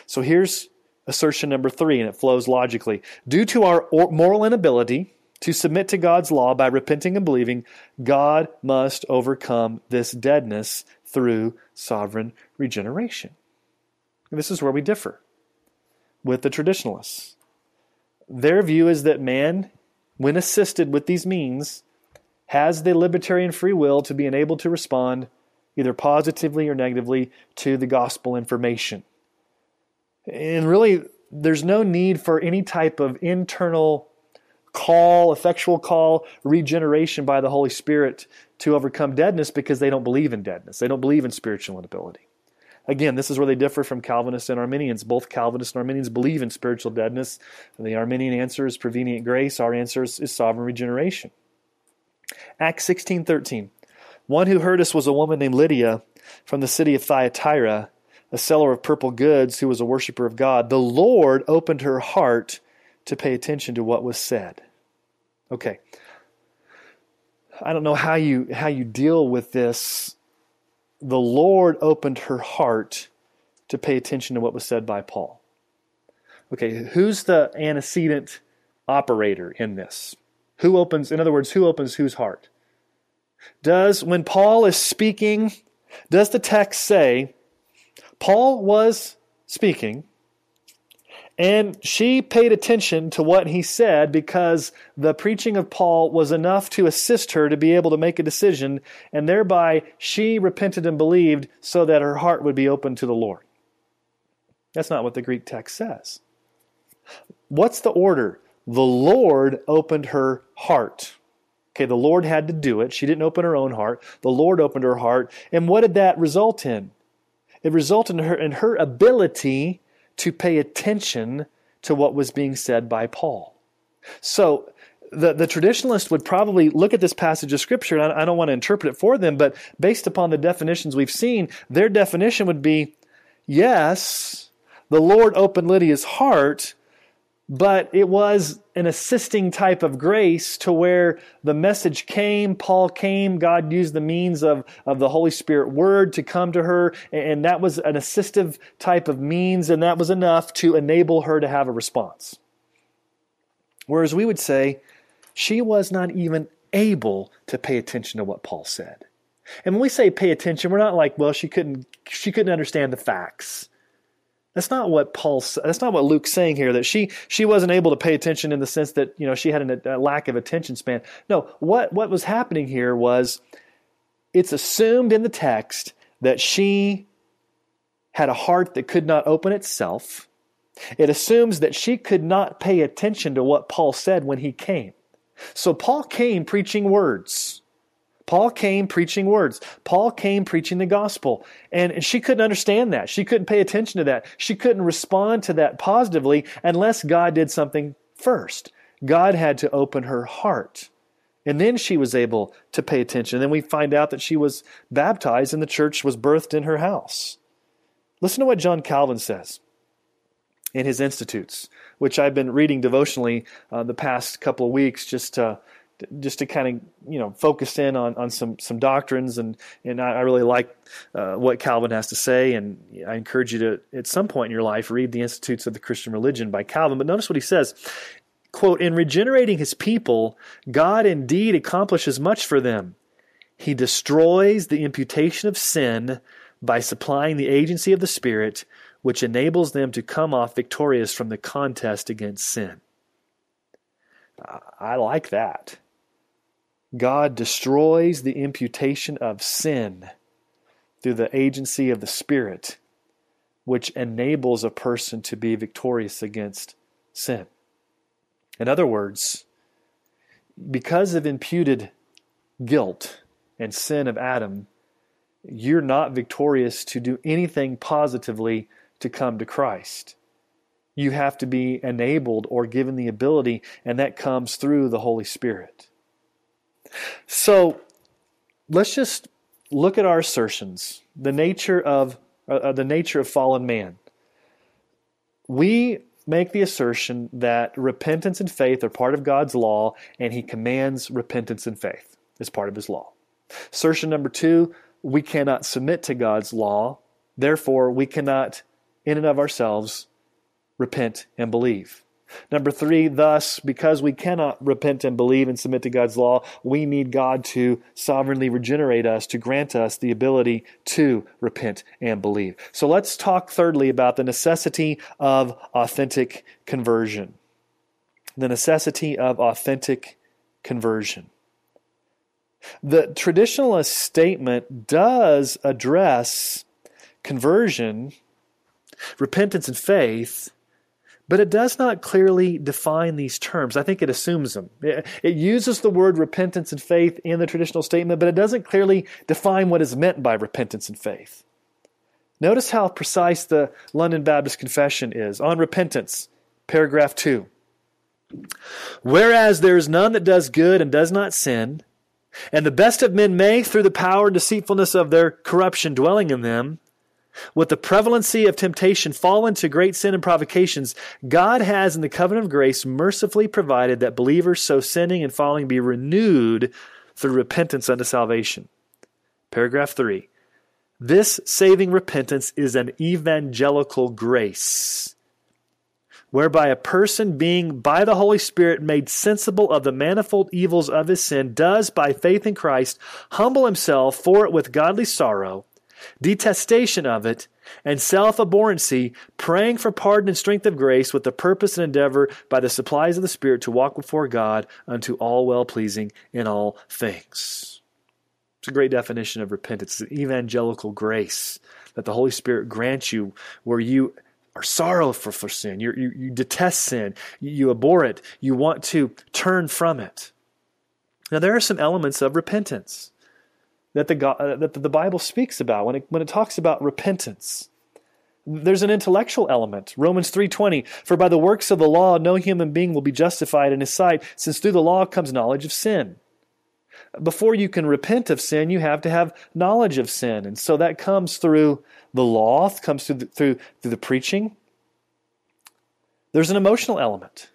So here's assertion number 3, and it flows logically. Due to our moral inability to submit to God's law by repenting and believing, God must overcome this deadness through sovereign regeneration. And this is where we differ with the traditionalists. Their view is that man, when assisted with these means, has the libertarian free will to be enabled to respond either positively or negatively to the gospel information. And really, there's no need for any type of internal call, effectual call, regeneration by the Holy Spirit to overcome deadness, because they don't believe in deadness. They don't believe in spiritual inability. Again, this is where they differ from Calvinists and Arminians. Both Calvinists and Arminians believe in spiritual deadness. The Arminian answer is prevenient grace. Our answer is sovereign regeneration. Acts 16:13. One who heard us was a woman named Lydia from the city of Thyatira, a seller of purple goods who was a worshiper of God. The Lord opened her heart to pay attention to what was said. Okay. I don't know how you deal with this. The Lord opened her heart to pay attention to what was said by Paul. Okay, who's the antecedent operator in this? Who opens, in other words, who opens whose heart? When Paul is speaking, does the text say, Paul was speaking, and she paid attention to what he said because the preaching of Paul was enough to assist her to be able to make a decision, and thereby she repented and believed so that her heart would be open to the Lord? That's not what the Greek text says. What's the order? The Lord opened her heart. Okay, the Lord had to do it. She didn't open her own heart. The Lord opened her heart. And what did that result in? It resulted in her ability to pay attention to what was being said by Paul. So the traditionalist would probably look at this passage of Scripture, and I don't want to interpret it for them, but based upon the definitions we've seen, their definition would be, yes, the Lord opened Lydia's heart, but it was an assisting type of grace to where the message came, Paul came, God used the means of the Holy Spirit word to come to her, and that was an assistive type of means, and that was enough to enable her to have a response. Whereas we would say, she was not even able to pay attention to what Paul said. And when we say pay attention, we're not like, well, she couldn't understand the facts. That's not what Luke's saying here, that she wasn't able to pay attention in the sense that, you know, she had a lack of attention span. No, what was happening here was, it's assumed in the text that she had a heart that could not open itself. It assumes that she could not pay attention to what Paul said when he came. So Paul came preaching words. Paul came preaching words. Paul came preaching the gospel. And she couldn't understand that. She couldn't pay attention to that. She couldn't respond to that positively unless God did something first. God had to open her heart. And then she was able to pay attention. And then we find out that she was baptized and the church was birthed in her house. Listen to what John Calvin says in his Institutes, which I've been reading devotionally the past couple of weeks just to kind of, you know, focus in on some doctrines, and I really like what Calvin has to say, and I encourage you to, at some point in your life, read the Institutes of the Christian Religion by Calvin. But notice what he says, quote, "In regenerating his people, God indeed accomplishes much for them. He destroys the imputation of sin by supplying the agency of the Spirit, which enables them to come off victorious from the contest against sin." I like that. God destroys the imputation of sin through the agency of the Spirit, which enables a person to be victorious against sin. In other words, because of imputed guilt and sin of Adam, you're not victorious to do anything positively to come to Christ. You have to be enabled or given the ability, and that comes through the Holy Spirit. So let's just look at our assertions, the nature of fallen man. We make the assertion that repentance and faith are part of God's law, and He commands repentance and faith as part of His law. Assertion number 2, we cannot submit to God's law, therefore we cannot, in and of ourselves, repent and believe. Number 3, thus, because we cannot repent and believe and submit to God's law, we need God to sovereignly regenerate us, to grant us the ability to repent and believe. So let's talk thirdly about the necessity of authentic conversion. The necessity of authentic conversion. The traditionalist statement does address conversion, repentance and faith, but it does not clearly define these terms. I think it assumes them. It uses the word repentance and faith in the traditional statement, but it doesn't clearly define what is meant by repentance and faith. Notice how precise the London Baptist Confession is. On repentance, paragraph 2. "Whereas there is none that does good and does not sin, and the best of men may, through the power and deceitfulness of their corruption dwelling in them, with the prevalency of temptation fall into great sin and provocations, God has in the covenant of grace mercifully provided that believers so sinning and falling be renewed through repentance unto salvation." Paragraph 3, "This saving repentance is an evangelical grace, whereby a person being by the Holy Spirit made sensible of the manifold evils of his sin does by faith in Christ humble himself for it with godly sorrow, detestation of it, and self-abhorrency, praying for pardon and strength of grace with the purpose and endeavor by the supplies of the Spirit to walk before God unto all well-pleasing in all things." It's a great definition of repentance. It's an evangelical grace that the Holy Spirit grants you where you are sorrowful for sin. You detest sin. You abhor it. You want to turn from it. Now, there are some elements of repentance that the Bible speaks about when it talks about repentance. There's an intellectual element. Romans 3:20, for by the works of the law, no human being will be justified in his sight, since through the law comes knowledge of sin. Before you can repent of sin, you have to have knowledge of sin. And so that comes through the law, comes through the preaching. There's an emotional element.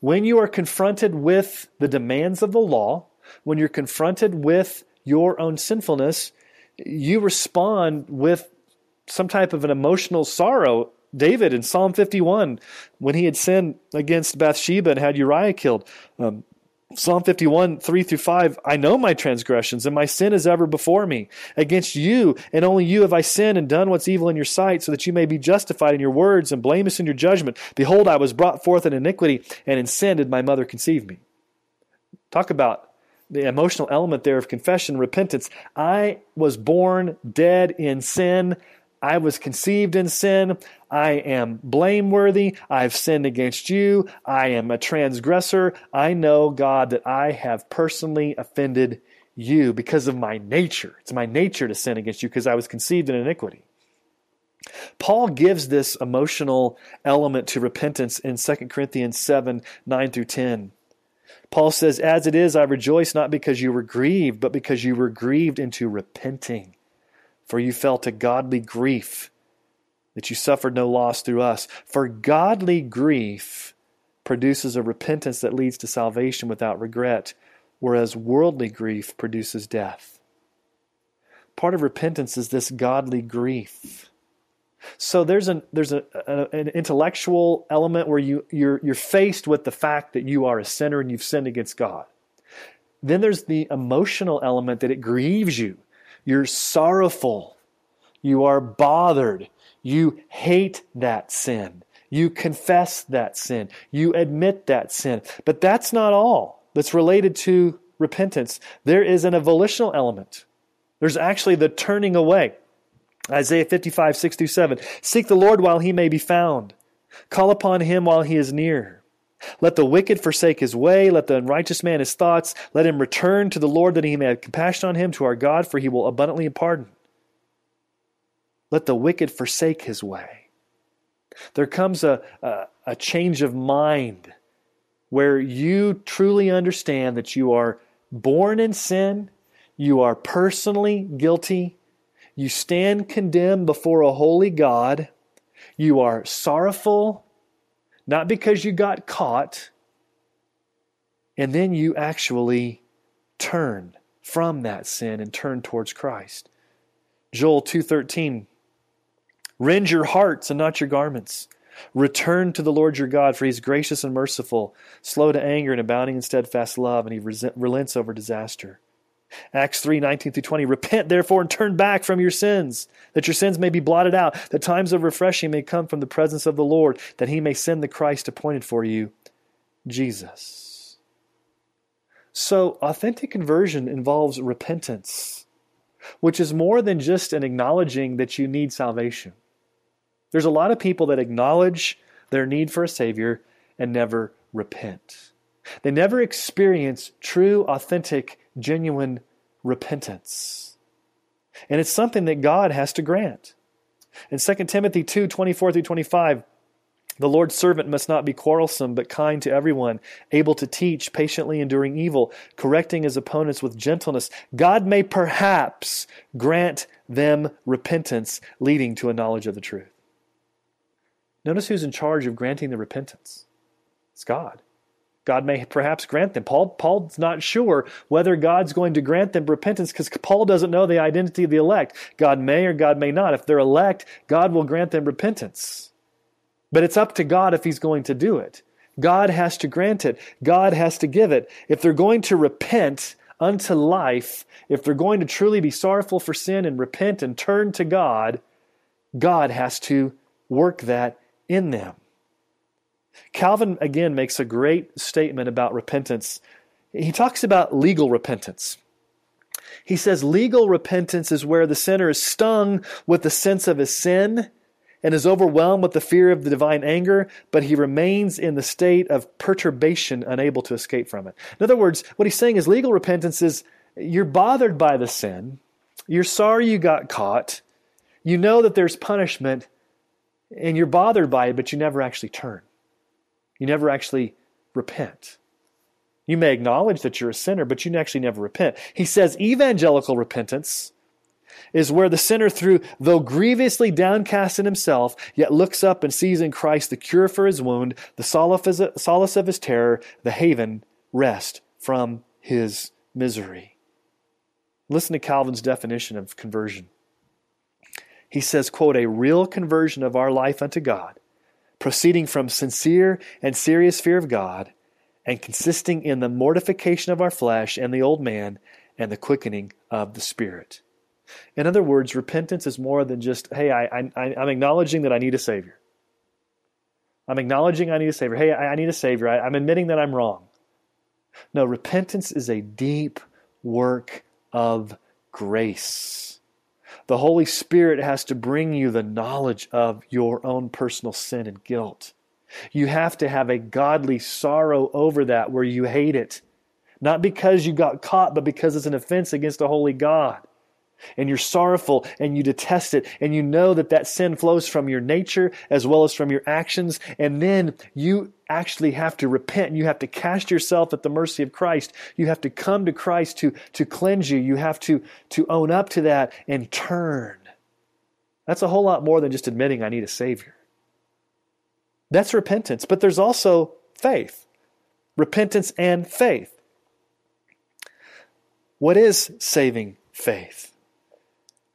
When you are confronted with the demands of the law, when you're confronted with your own sinfulness, you respond with some type of an emotional sorrow. David in Psalm 51, when he had sinned against Bathsheba and had Uriah killed, Psalm 51, 3 through 5, I know my transgressions, and my sin is ever before me. Against you, and only you, have I sinned and done what's evil in your sight, so that you may be justified in your words and blameless in your judgment. Behold, I was brought forth in iniquity, and in sin did my mother conceive me. Talk about the emotional element there of confession, repentance. I was born dead in sin. I was conceived in sin. I am blameworthy. I've sinned against you. I am a transgressor. I know, God, that I have personally offended you because of my nature. It's my nature to sin against you because I was conceived in iniquity. Paul gives this emotional element to repentance in 2 Corinthians 7, 9 through 10. Paul says, as it is, I rejoice not because you were grieved, but because you were grieved into repenting. For you felt a godly grief, that you suffered no loss through us. For godly grief produces a repentance that leads to salvation without regret, whereas worldly grief produces death. Part of repentance is this godly grief. So there's an intellectual element where you're faced with the fact that you are a sinner and you've sinned against God. Then there's the emotional element that it grieves you. You're sorrowful. You are bothered. You hate that sin. You confess that sin. You admit that sin. But that's not all that's related to repentance. There is an volitional element. There's actually the turning away. Isaiah 55, 6 through 7. Seek the Lord while he may be found. Call upon him while he is near. Let the wicked forsake his way, let the unrighteous man his thoughts, let him return to the Lord that he may have compassion on him, to our God, for he will abundantly pardon. Let the wicked forsake his way. There comes a change of mind where you truly understand that you are born in sin, you are personally guilty, you stand condemned before a holy God, you are sorrowful, not because you got caught, and then you actually turn from that sin and turn towards Christ. Joel 2:13, rend your hearts and not your garments. Return to the Lord your God, for he is gracious and merciful, slow to anger and abounding in steadfast love, and he relents over disaster. Acts 3, 19 through 20, repent therefore and turn back from your sins, that your sins may be blotted out, that times of refreshing may come from the presence of the Lord, that he may send the Christ appointed for you, Jesus. So authentic conversion involves repentance, which is more than just an acknowledging that you need salvation. There's a lot of people that acknowledge their need for a Savior and never repent. They never experience true, authentic, genuine repentance. And it's something that God has to grant. In 2 Timothy 2, 24 through 25, the Lord's servant must not be quarrelsome, but kind to everyone, able to teach, patiently enduring evil, correcting his opponents with gentleness. God may perhaps grant them repentance, leading to a knowledge of the truth. Notice who's in charge of granting the repentance. It's God. God may perhaps grant them. Paul's not sure whether God's going to grant them repentance because Paul doesn't know the identity of the elect. God may or God may not. If they're elect, God will grant them repentance. But it's up to God if he's going to do it. God has to grant it. God has to give it. If they're going to repent unto life, if they're going to truly be sorrowful for sin and repent and turn to God, God has to work that in them. Calvin, again, makes a great statement about repentance. He talks about legal repentance. He says legal repentance is where the sinner is stung with the sense of his sin and is overwhelmed with the fear of the divine anger, but he remains in the state of perturbation, unable to escape from it. In other words, what he's saying is legal repentance is you're bothered by the sin, you're sorry you got caught, you know that there's punishment, and you're bothered by it, but you never actually turn. You never actually repent. You may acknowledge that you're a sinner, but you actually never repent. He says evangelical repentance is where the sinner, through though grievously downcast in himself, yet looks up and sees in Christ the cure for his wound, the solace of his terror, the haven, rest from his misery. Listen to Calvin's definition of conversion. He says, quote, "A real conversion of our life unto God, proceeding from sincere and serious fear of God, and consisting in the mortification of our flesh and the old man and the quickening of the Spirit." In other words, repentance is more than just, hey, I'm acknowledging that I need a Savior. I'm acknowledging I need a Savior. Hey, I need a Savior. I'm admitting that I'm wrong. No, repentance is a deep work of grace. The Holy Spirit has to bring you the knowledge of your own personal sin and guilt. You have to have a godly sorrow over that where you hate it. Not because you got caught, but because it's an offense against a holy God. And you're sorrowful and you detest it. And you know that that sin flows from your nature as well as from your actions. And then you actually have to repent. You have to cast yourself at the mercy of Christ. You have to come to Christ to cleanse you. You have to own up to that and turn. That's a whole lot more than just admitting I need a Savior. That's repentance, but there's also faith. Repentance and faith. What is saving faith?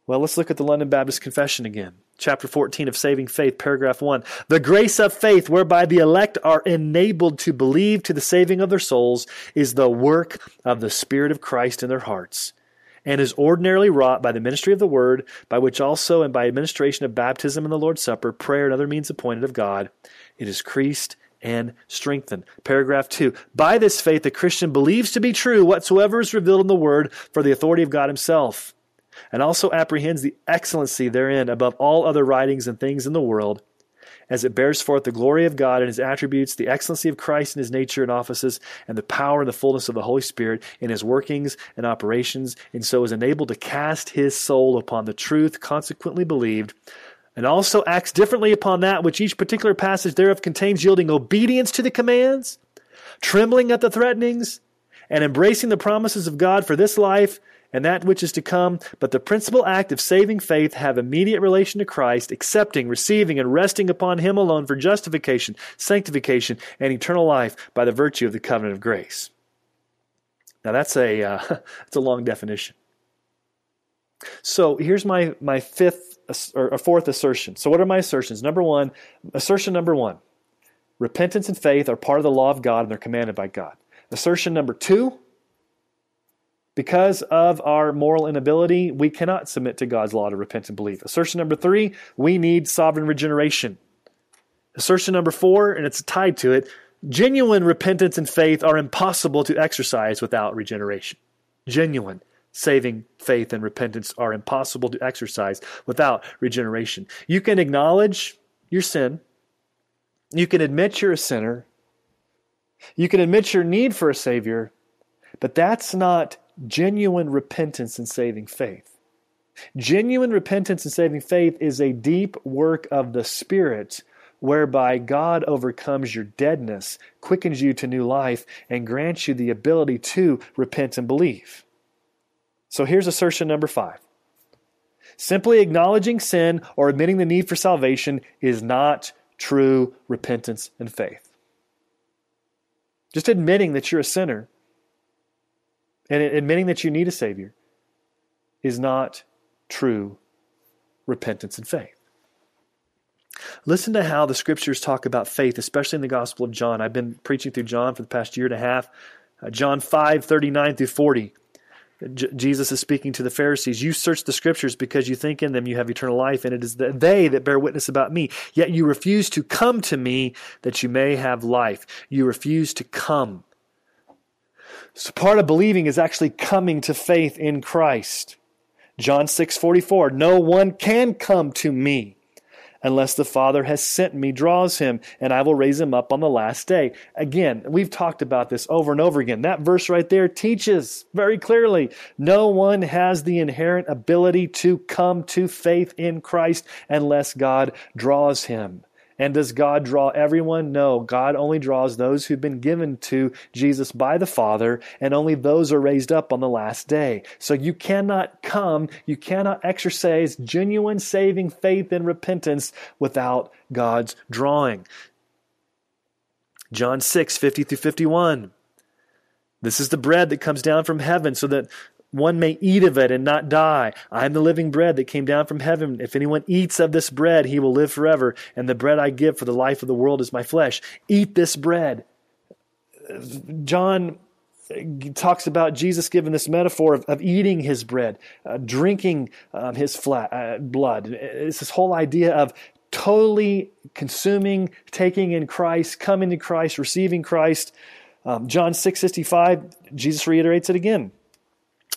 Well, let's look at the London Baptist Confession again. Chapter 14 of Saving Faith, paragraph 1. "The grace of faith whereby the elect are enabled to believe to the saving of their souls is the work of the Spirit of Christ in their hearts, and is ordinarily wrought by the ministry of the Word, by which also and by administration of baptism and the Lord's Supper, prayer and other means appointed of God, it is creased and strengthened." Paragraph 2, "By this faith the Christian believes to be true whatsoever is revealed in the Word for the authority of God Himself, and also apprehends the excellency therein above all other writings and things in the world, as it bears forth the glory of God and His attributes, the excellency of Christ in His nature and offices, and the power and the fullness of the Holy Spirit in His workings and operations, and so is enabled to cast his soul upon the truth consequently believed, and also acts differently upon that which each particular passage thereof contains, yielding obedience to the commands, trembling at the threatenings, and embracing the promises of God for this life and that which is to come. But the principal act of saving faith have immediate relation to Christ, accepting, receiving, and resting upon Him alone for justification, sanctification, and eternal life by the virtue of the covenant of grace." Now that's a long definition. So here's my fourth assertion. So what are my assertions? Assertion number one, repentance and faith are part of the law of God and they're commanded by God. Assertion number two, because of our moral inability, we cannot submit to God's law to repent and believe. Assertion number three, we need sovereign regeneration. Assertion number four, and it's tied to it, genuine repentance and faith are impossible to exercise without regeneration. Genuine saving faith and repentance are impossible to exercise without regeneration. You can acknowledge your sin. You can admit you're a sinner. You can admit your need for a Savior, but that's not genuine repentance and saving faith. Genuine repentance and saving faith is a deep work of the Spirit whereby God overcomes your deadness, quickens you to new life, and grants you the ability to repent and believe. So here's assertion number five. Simply acknowledging sin or admitting the need for salvation is not true repentance and faith. Just admitting that you're a sinner and admitting that you need a Savior is not true repentance and faith. Listen to how the Scriptures talk about faith, especially in the Gospel of John. I've been preaching through John for the past year and a half. John 5:39 through 40. Jesus is speaking to the Pharisees. "You search the Scriptures because you think in them you have eternal life, and it is they that bear witness about me. Yet you refuse to come to me that you may have life." You refuse to come. So part of believing is actually coming to faith in Christ. John 6:44, "No one can come to me unless the Father has sent me draws him, and I will raise him up on the last day. Again, we've talked about this over and over again. That verse right there teaches very clearly, no one has the inherent ability to come to faith in Christ unless God draws him. And does God draw everyone? No, God only draws those who've been given to Jesus by the Father, and only those are raised up on the last day. So you cannot come, you cannot exercise genuine saving faith and repentance without God's drawing. John 6, 50-51. This is the bread that comes down from heaven so that one may eat of it and not die. I am the living bread that came down from heaven. If anyone eats of this bread, he will live forever. And the bread I give for the life of the world is my flesh. Eat this bread. John talks about Jesus giving this metaphor of eating his bread, drinking his blood. It's this whole idea of totally consuming, taking in Christ, coming to Christ, receiving Christ. John 6:65, Jesus reiterates it again.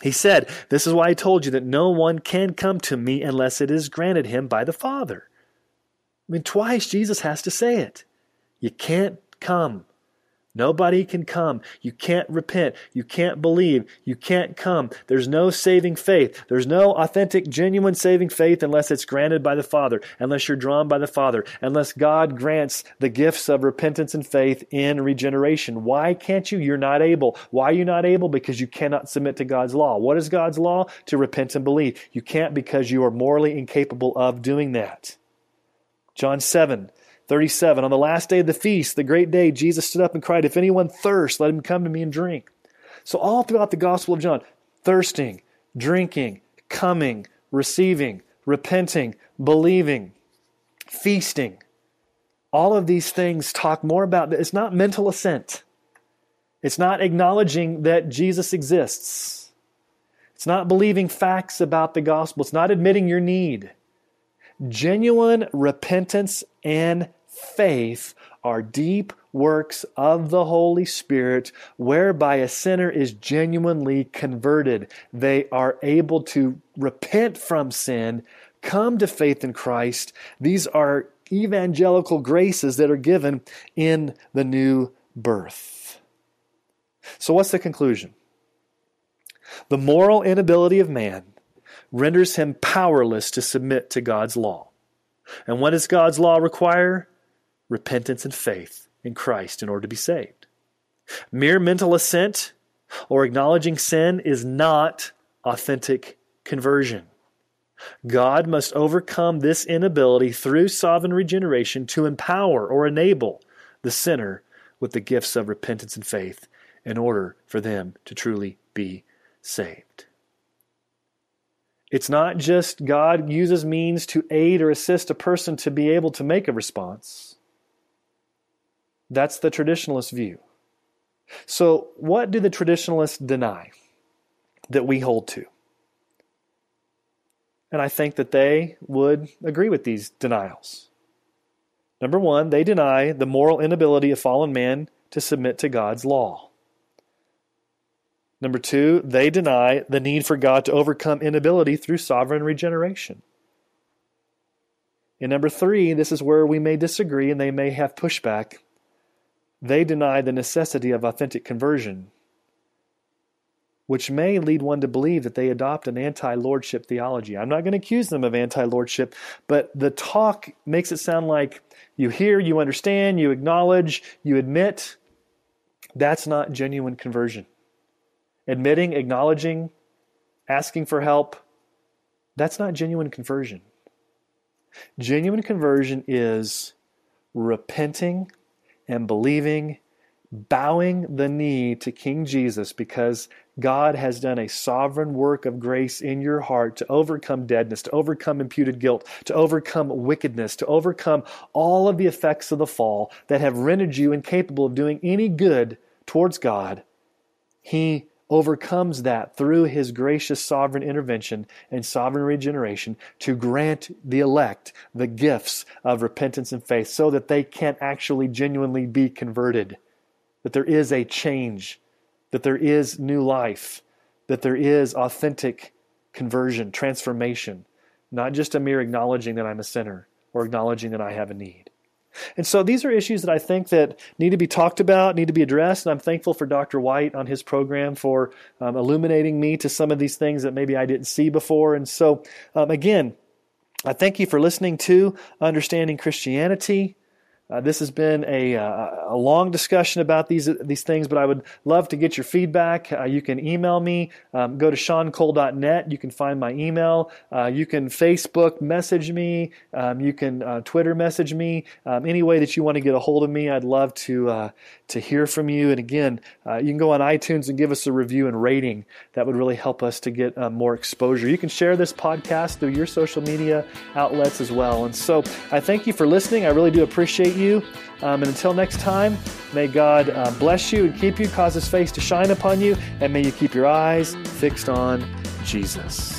He said, this is why I told you that no one can come to me unless it is granted him by the Father. I mean, twice Jesus has to say it. You can't come. Nobody can come. You can't repent. You can't believe. You can't come. There's no saving faith. There's no authentic, genuine saving faith unless it's granted by the Father, unless you're drawn by the Father, unless God grants the gifts of repentance and faith in regeneration. Why can't you? You're not able. Why are you not able? Because you cannot submit to God's law. What is God's law? To repent and believe. You can't because you are morally incapable of doing that. John 7. 37, on the last day of the feast, the great day, Jesus stood up and cried, if anyone thirsts, let him come to me and drink. So all throughout the Gospel of John, thirsting, drinking, coming, receiving, repenting, believing, feasting. All of these things talk more about, it's not mental assent. It's not acknowledging that Jesus exists. It's not believing facts about the Gospel. It's not admitting your need. Genuine repentance and faith are deep works of the Holy Spirit whereby a sinner is genuinely converted. They are able to repent from sin, come to faith in Christ. These are evangelical graces that are given in the new birth. So what's the conclusion? The moral inability of man renders him powerless to submit to God's law. And what does God's law require? Repentance and faith in Christ in order to be saved. Mere mental assent or acknowledging sin is not authentic conversion. God must overcome this inability through sovereign regeneration to empower or enable the sinner with the gifts of repentance and faith in order for them to truly be saved. It's not just God uses means to aid or assist a person to be able to make a response. That's the traditionalist view. So what do the traditionalists deny that we hold to? And I think that they would agree with these denials. Number one, they deny the moral inability of fallen man to submit to God's law. Number two, they deny the need for God to overcome inability through sovereign regeneration. And number three, this is where we may disagree and they may have pushback. They deny the necessity of authentic conversion, which may lead one to believe that they adopt an anti-lordship theology. I'm not going to accuse them of anti-lordship, but the talk makes it sound like you hear, you understand, you acknowledge, you admit. That's not genuine conversion. Admitting, acknowledging, asking for help, that's not genuine conversion. Genuine conversion is repenting and believing, bowing the knee to King Jesus because God has done a sovereign work of grace in your heart to overcome deadness, to overcome imputed guilt, to overcome wickedness, to overcome all of the effects of the fall that have rendered you incapable of doing any good towards God. He overcomes that through his gracious sovereign intervention and sovereign regeneration to grant the elect the gifts of repentance and faith so that they can actually genuinely be converted, that there is a change, that there is new life, that there is authentic conversion, transformation, not just a mere acknowledging that I'm a sinner, or acknowledging that I have a need. And so these are issues that I think that need to be talked about, need to be addressed, and I'm thankful for Dr. White on his program for illuminating me to some of these things that maybe I didn't see before. And so, again, I thank you for listening to Understanding Christianity. This has been a long discussion about these things, but I would love to get your feedback. You can email me. Go to seancole.net. You can find my email. You can Facebook message me. You can Twitter message me. Any way that you want to get a hold of me, I'd love to hear from you. And again, you can go on iTunes and give us a review and rating. That would really help us to get more exposure. You can share this podcast through your social media outlets as well. And so I thank you for listening. I really do appreciate you. And until next time, may God bless you and keep you, cause His face to shine upon you, and may you keep your eyes fixed on Jesus.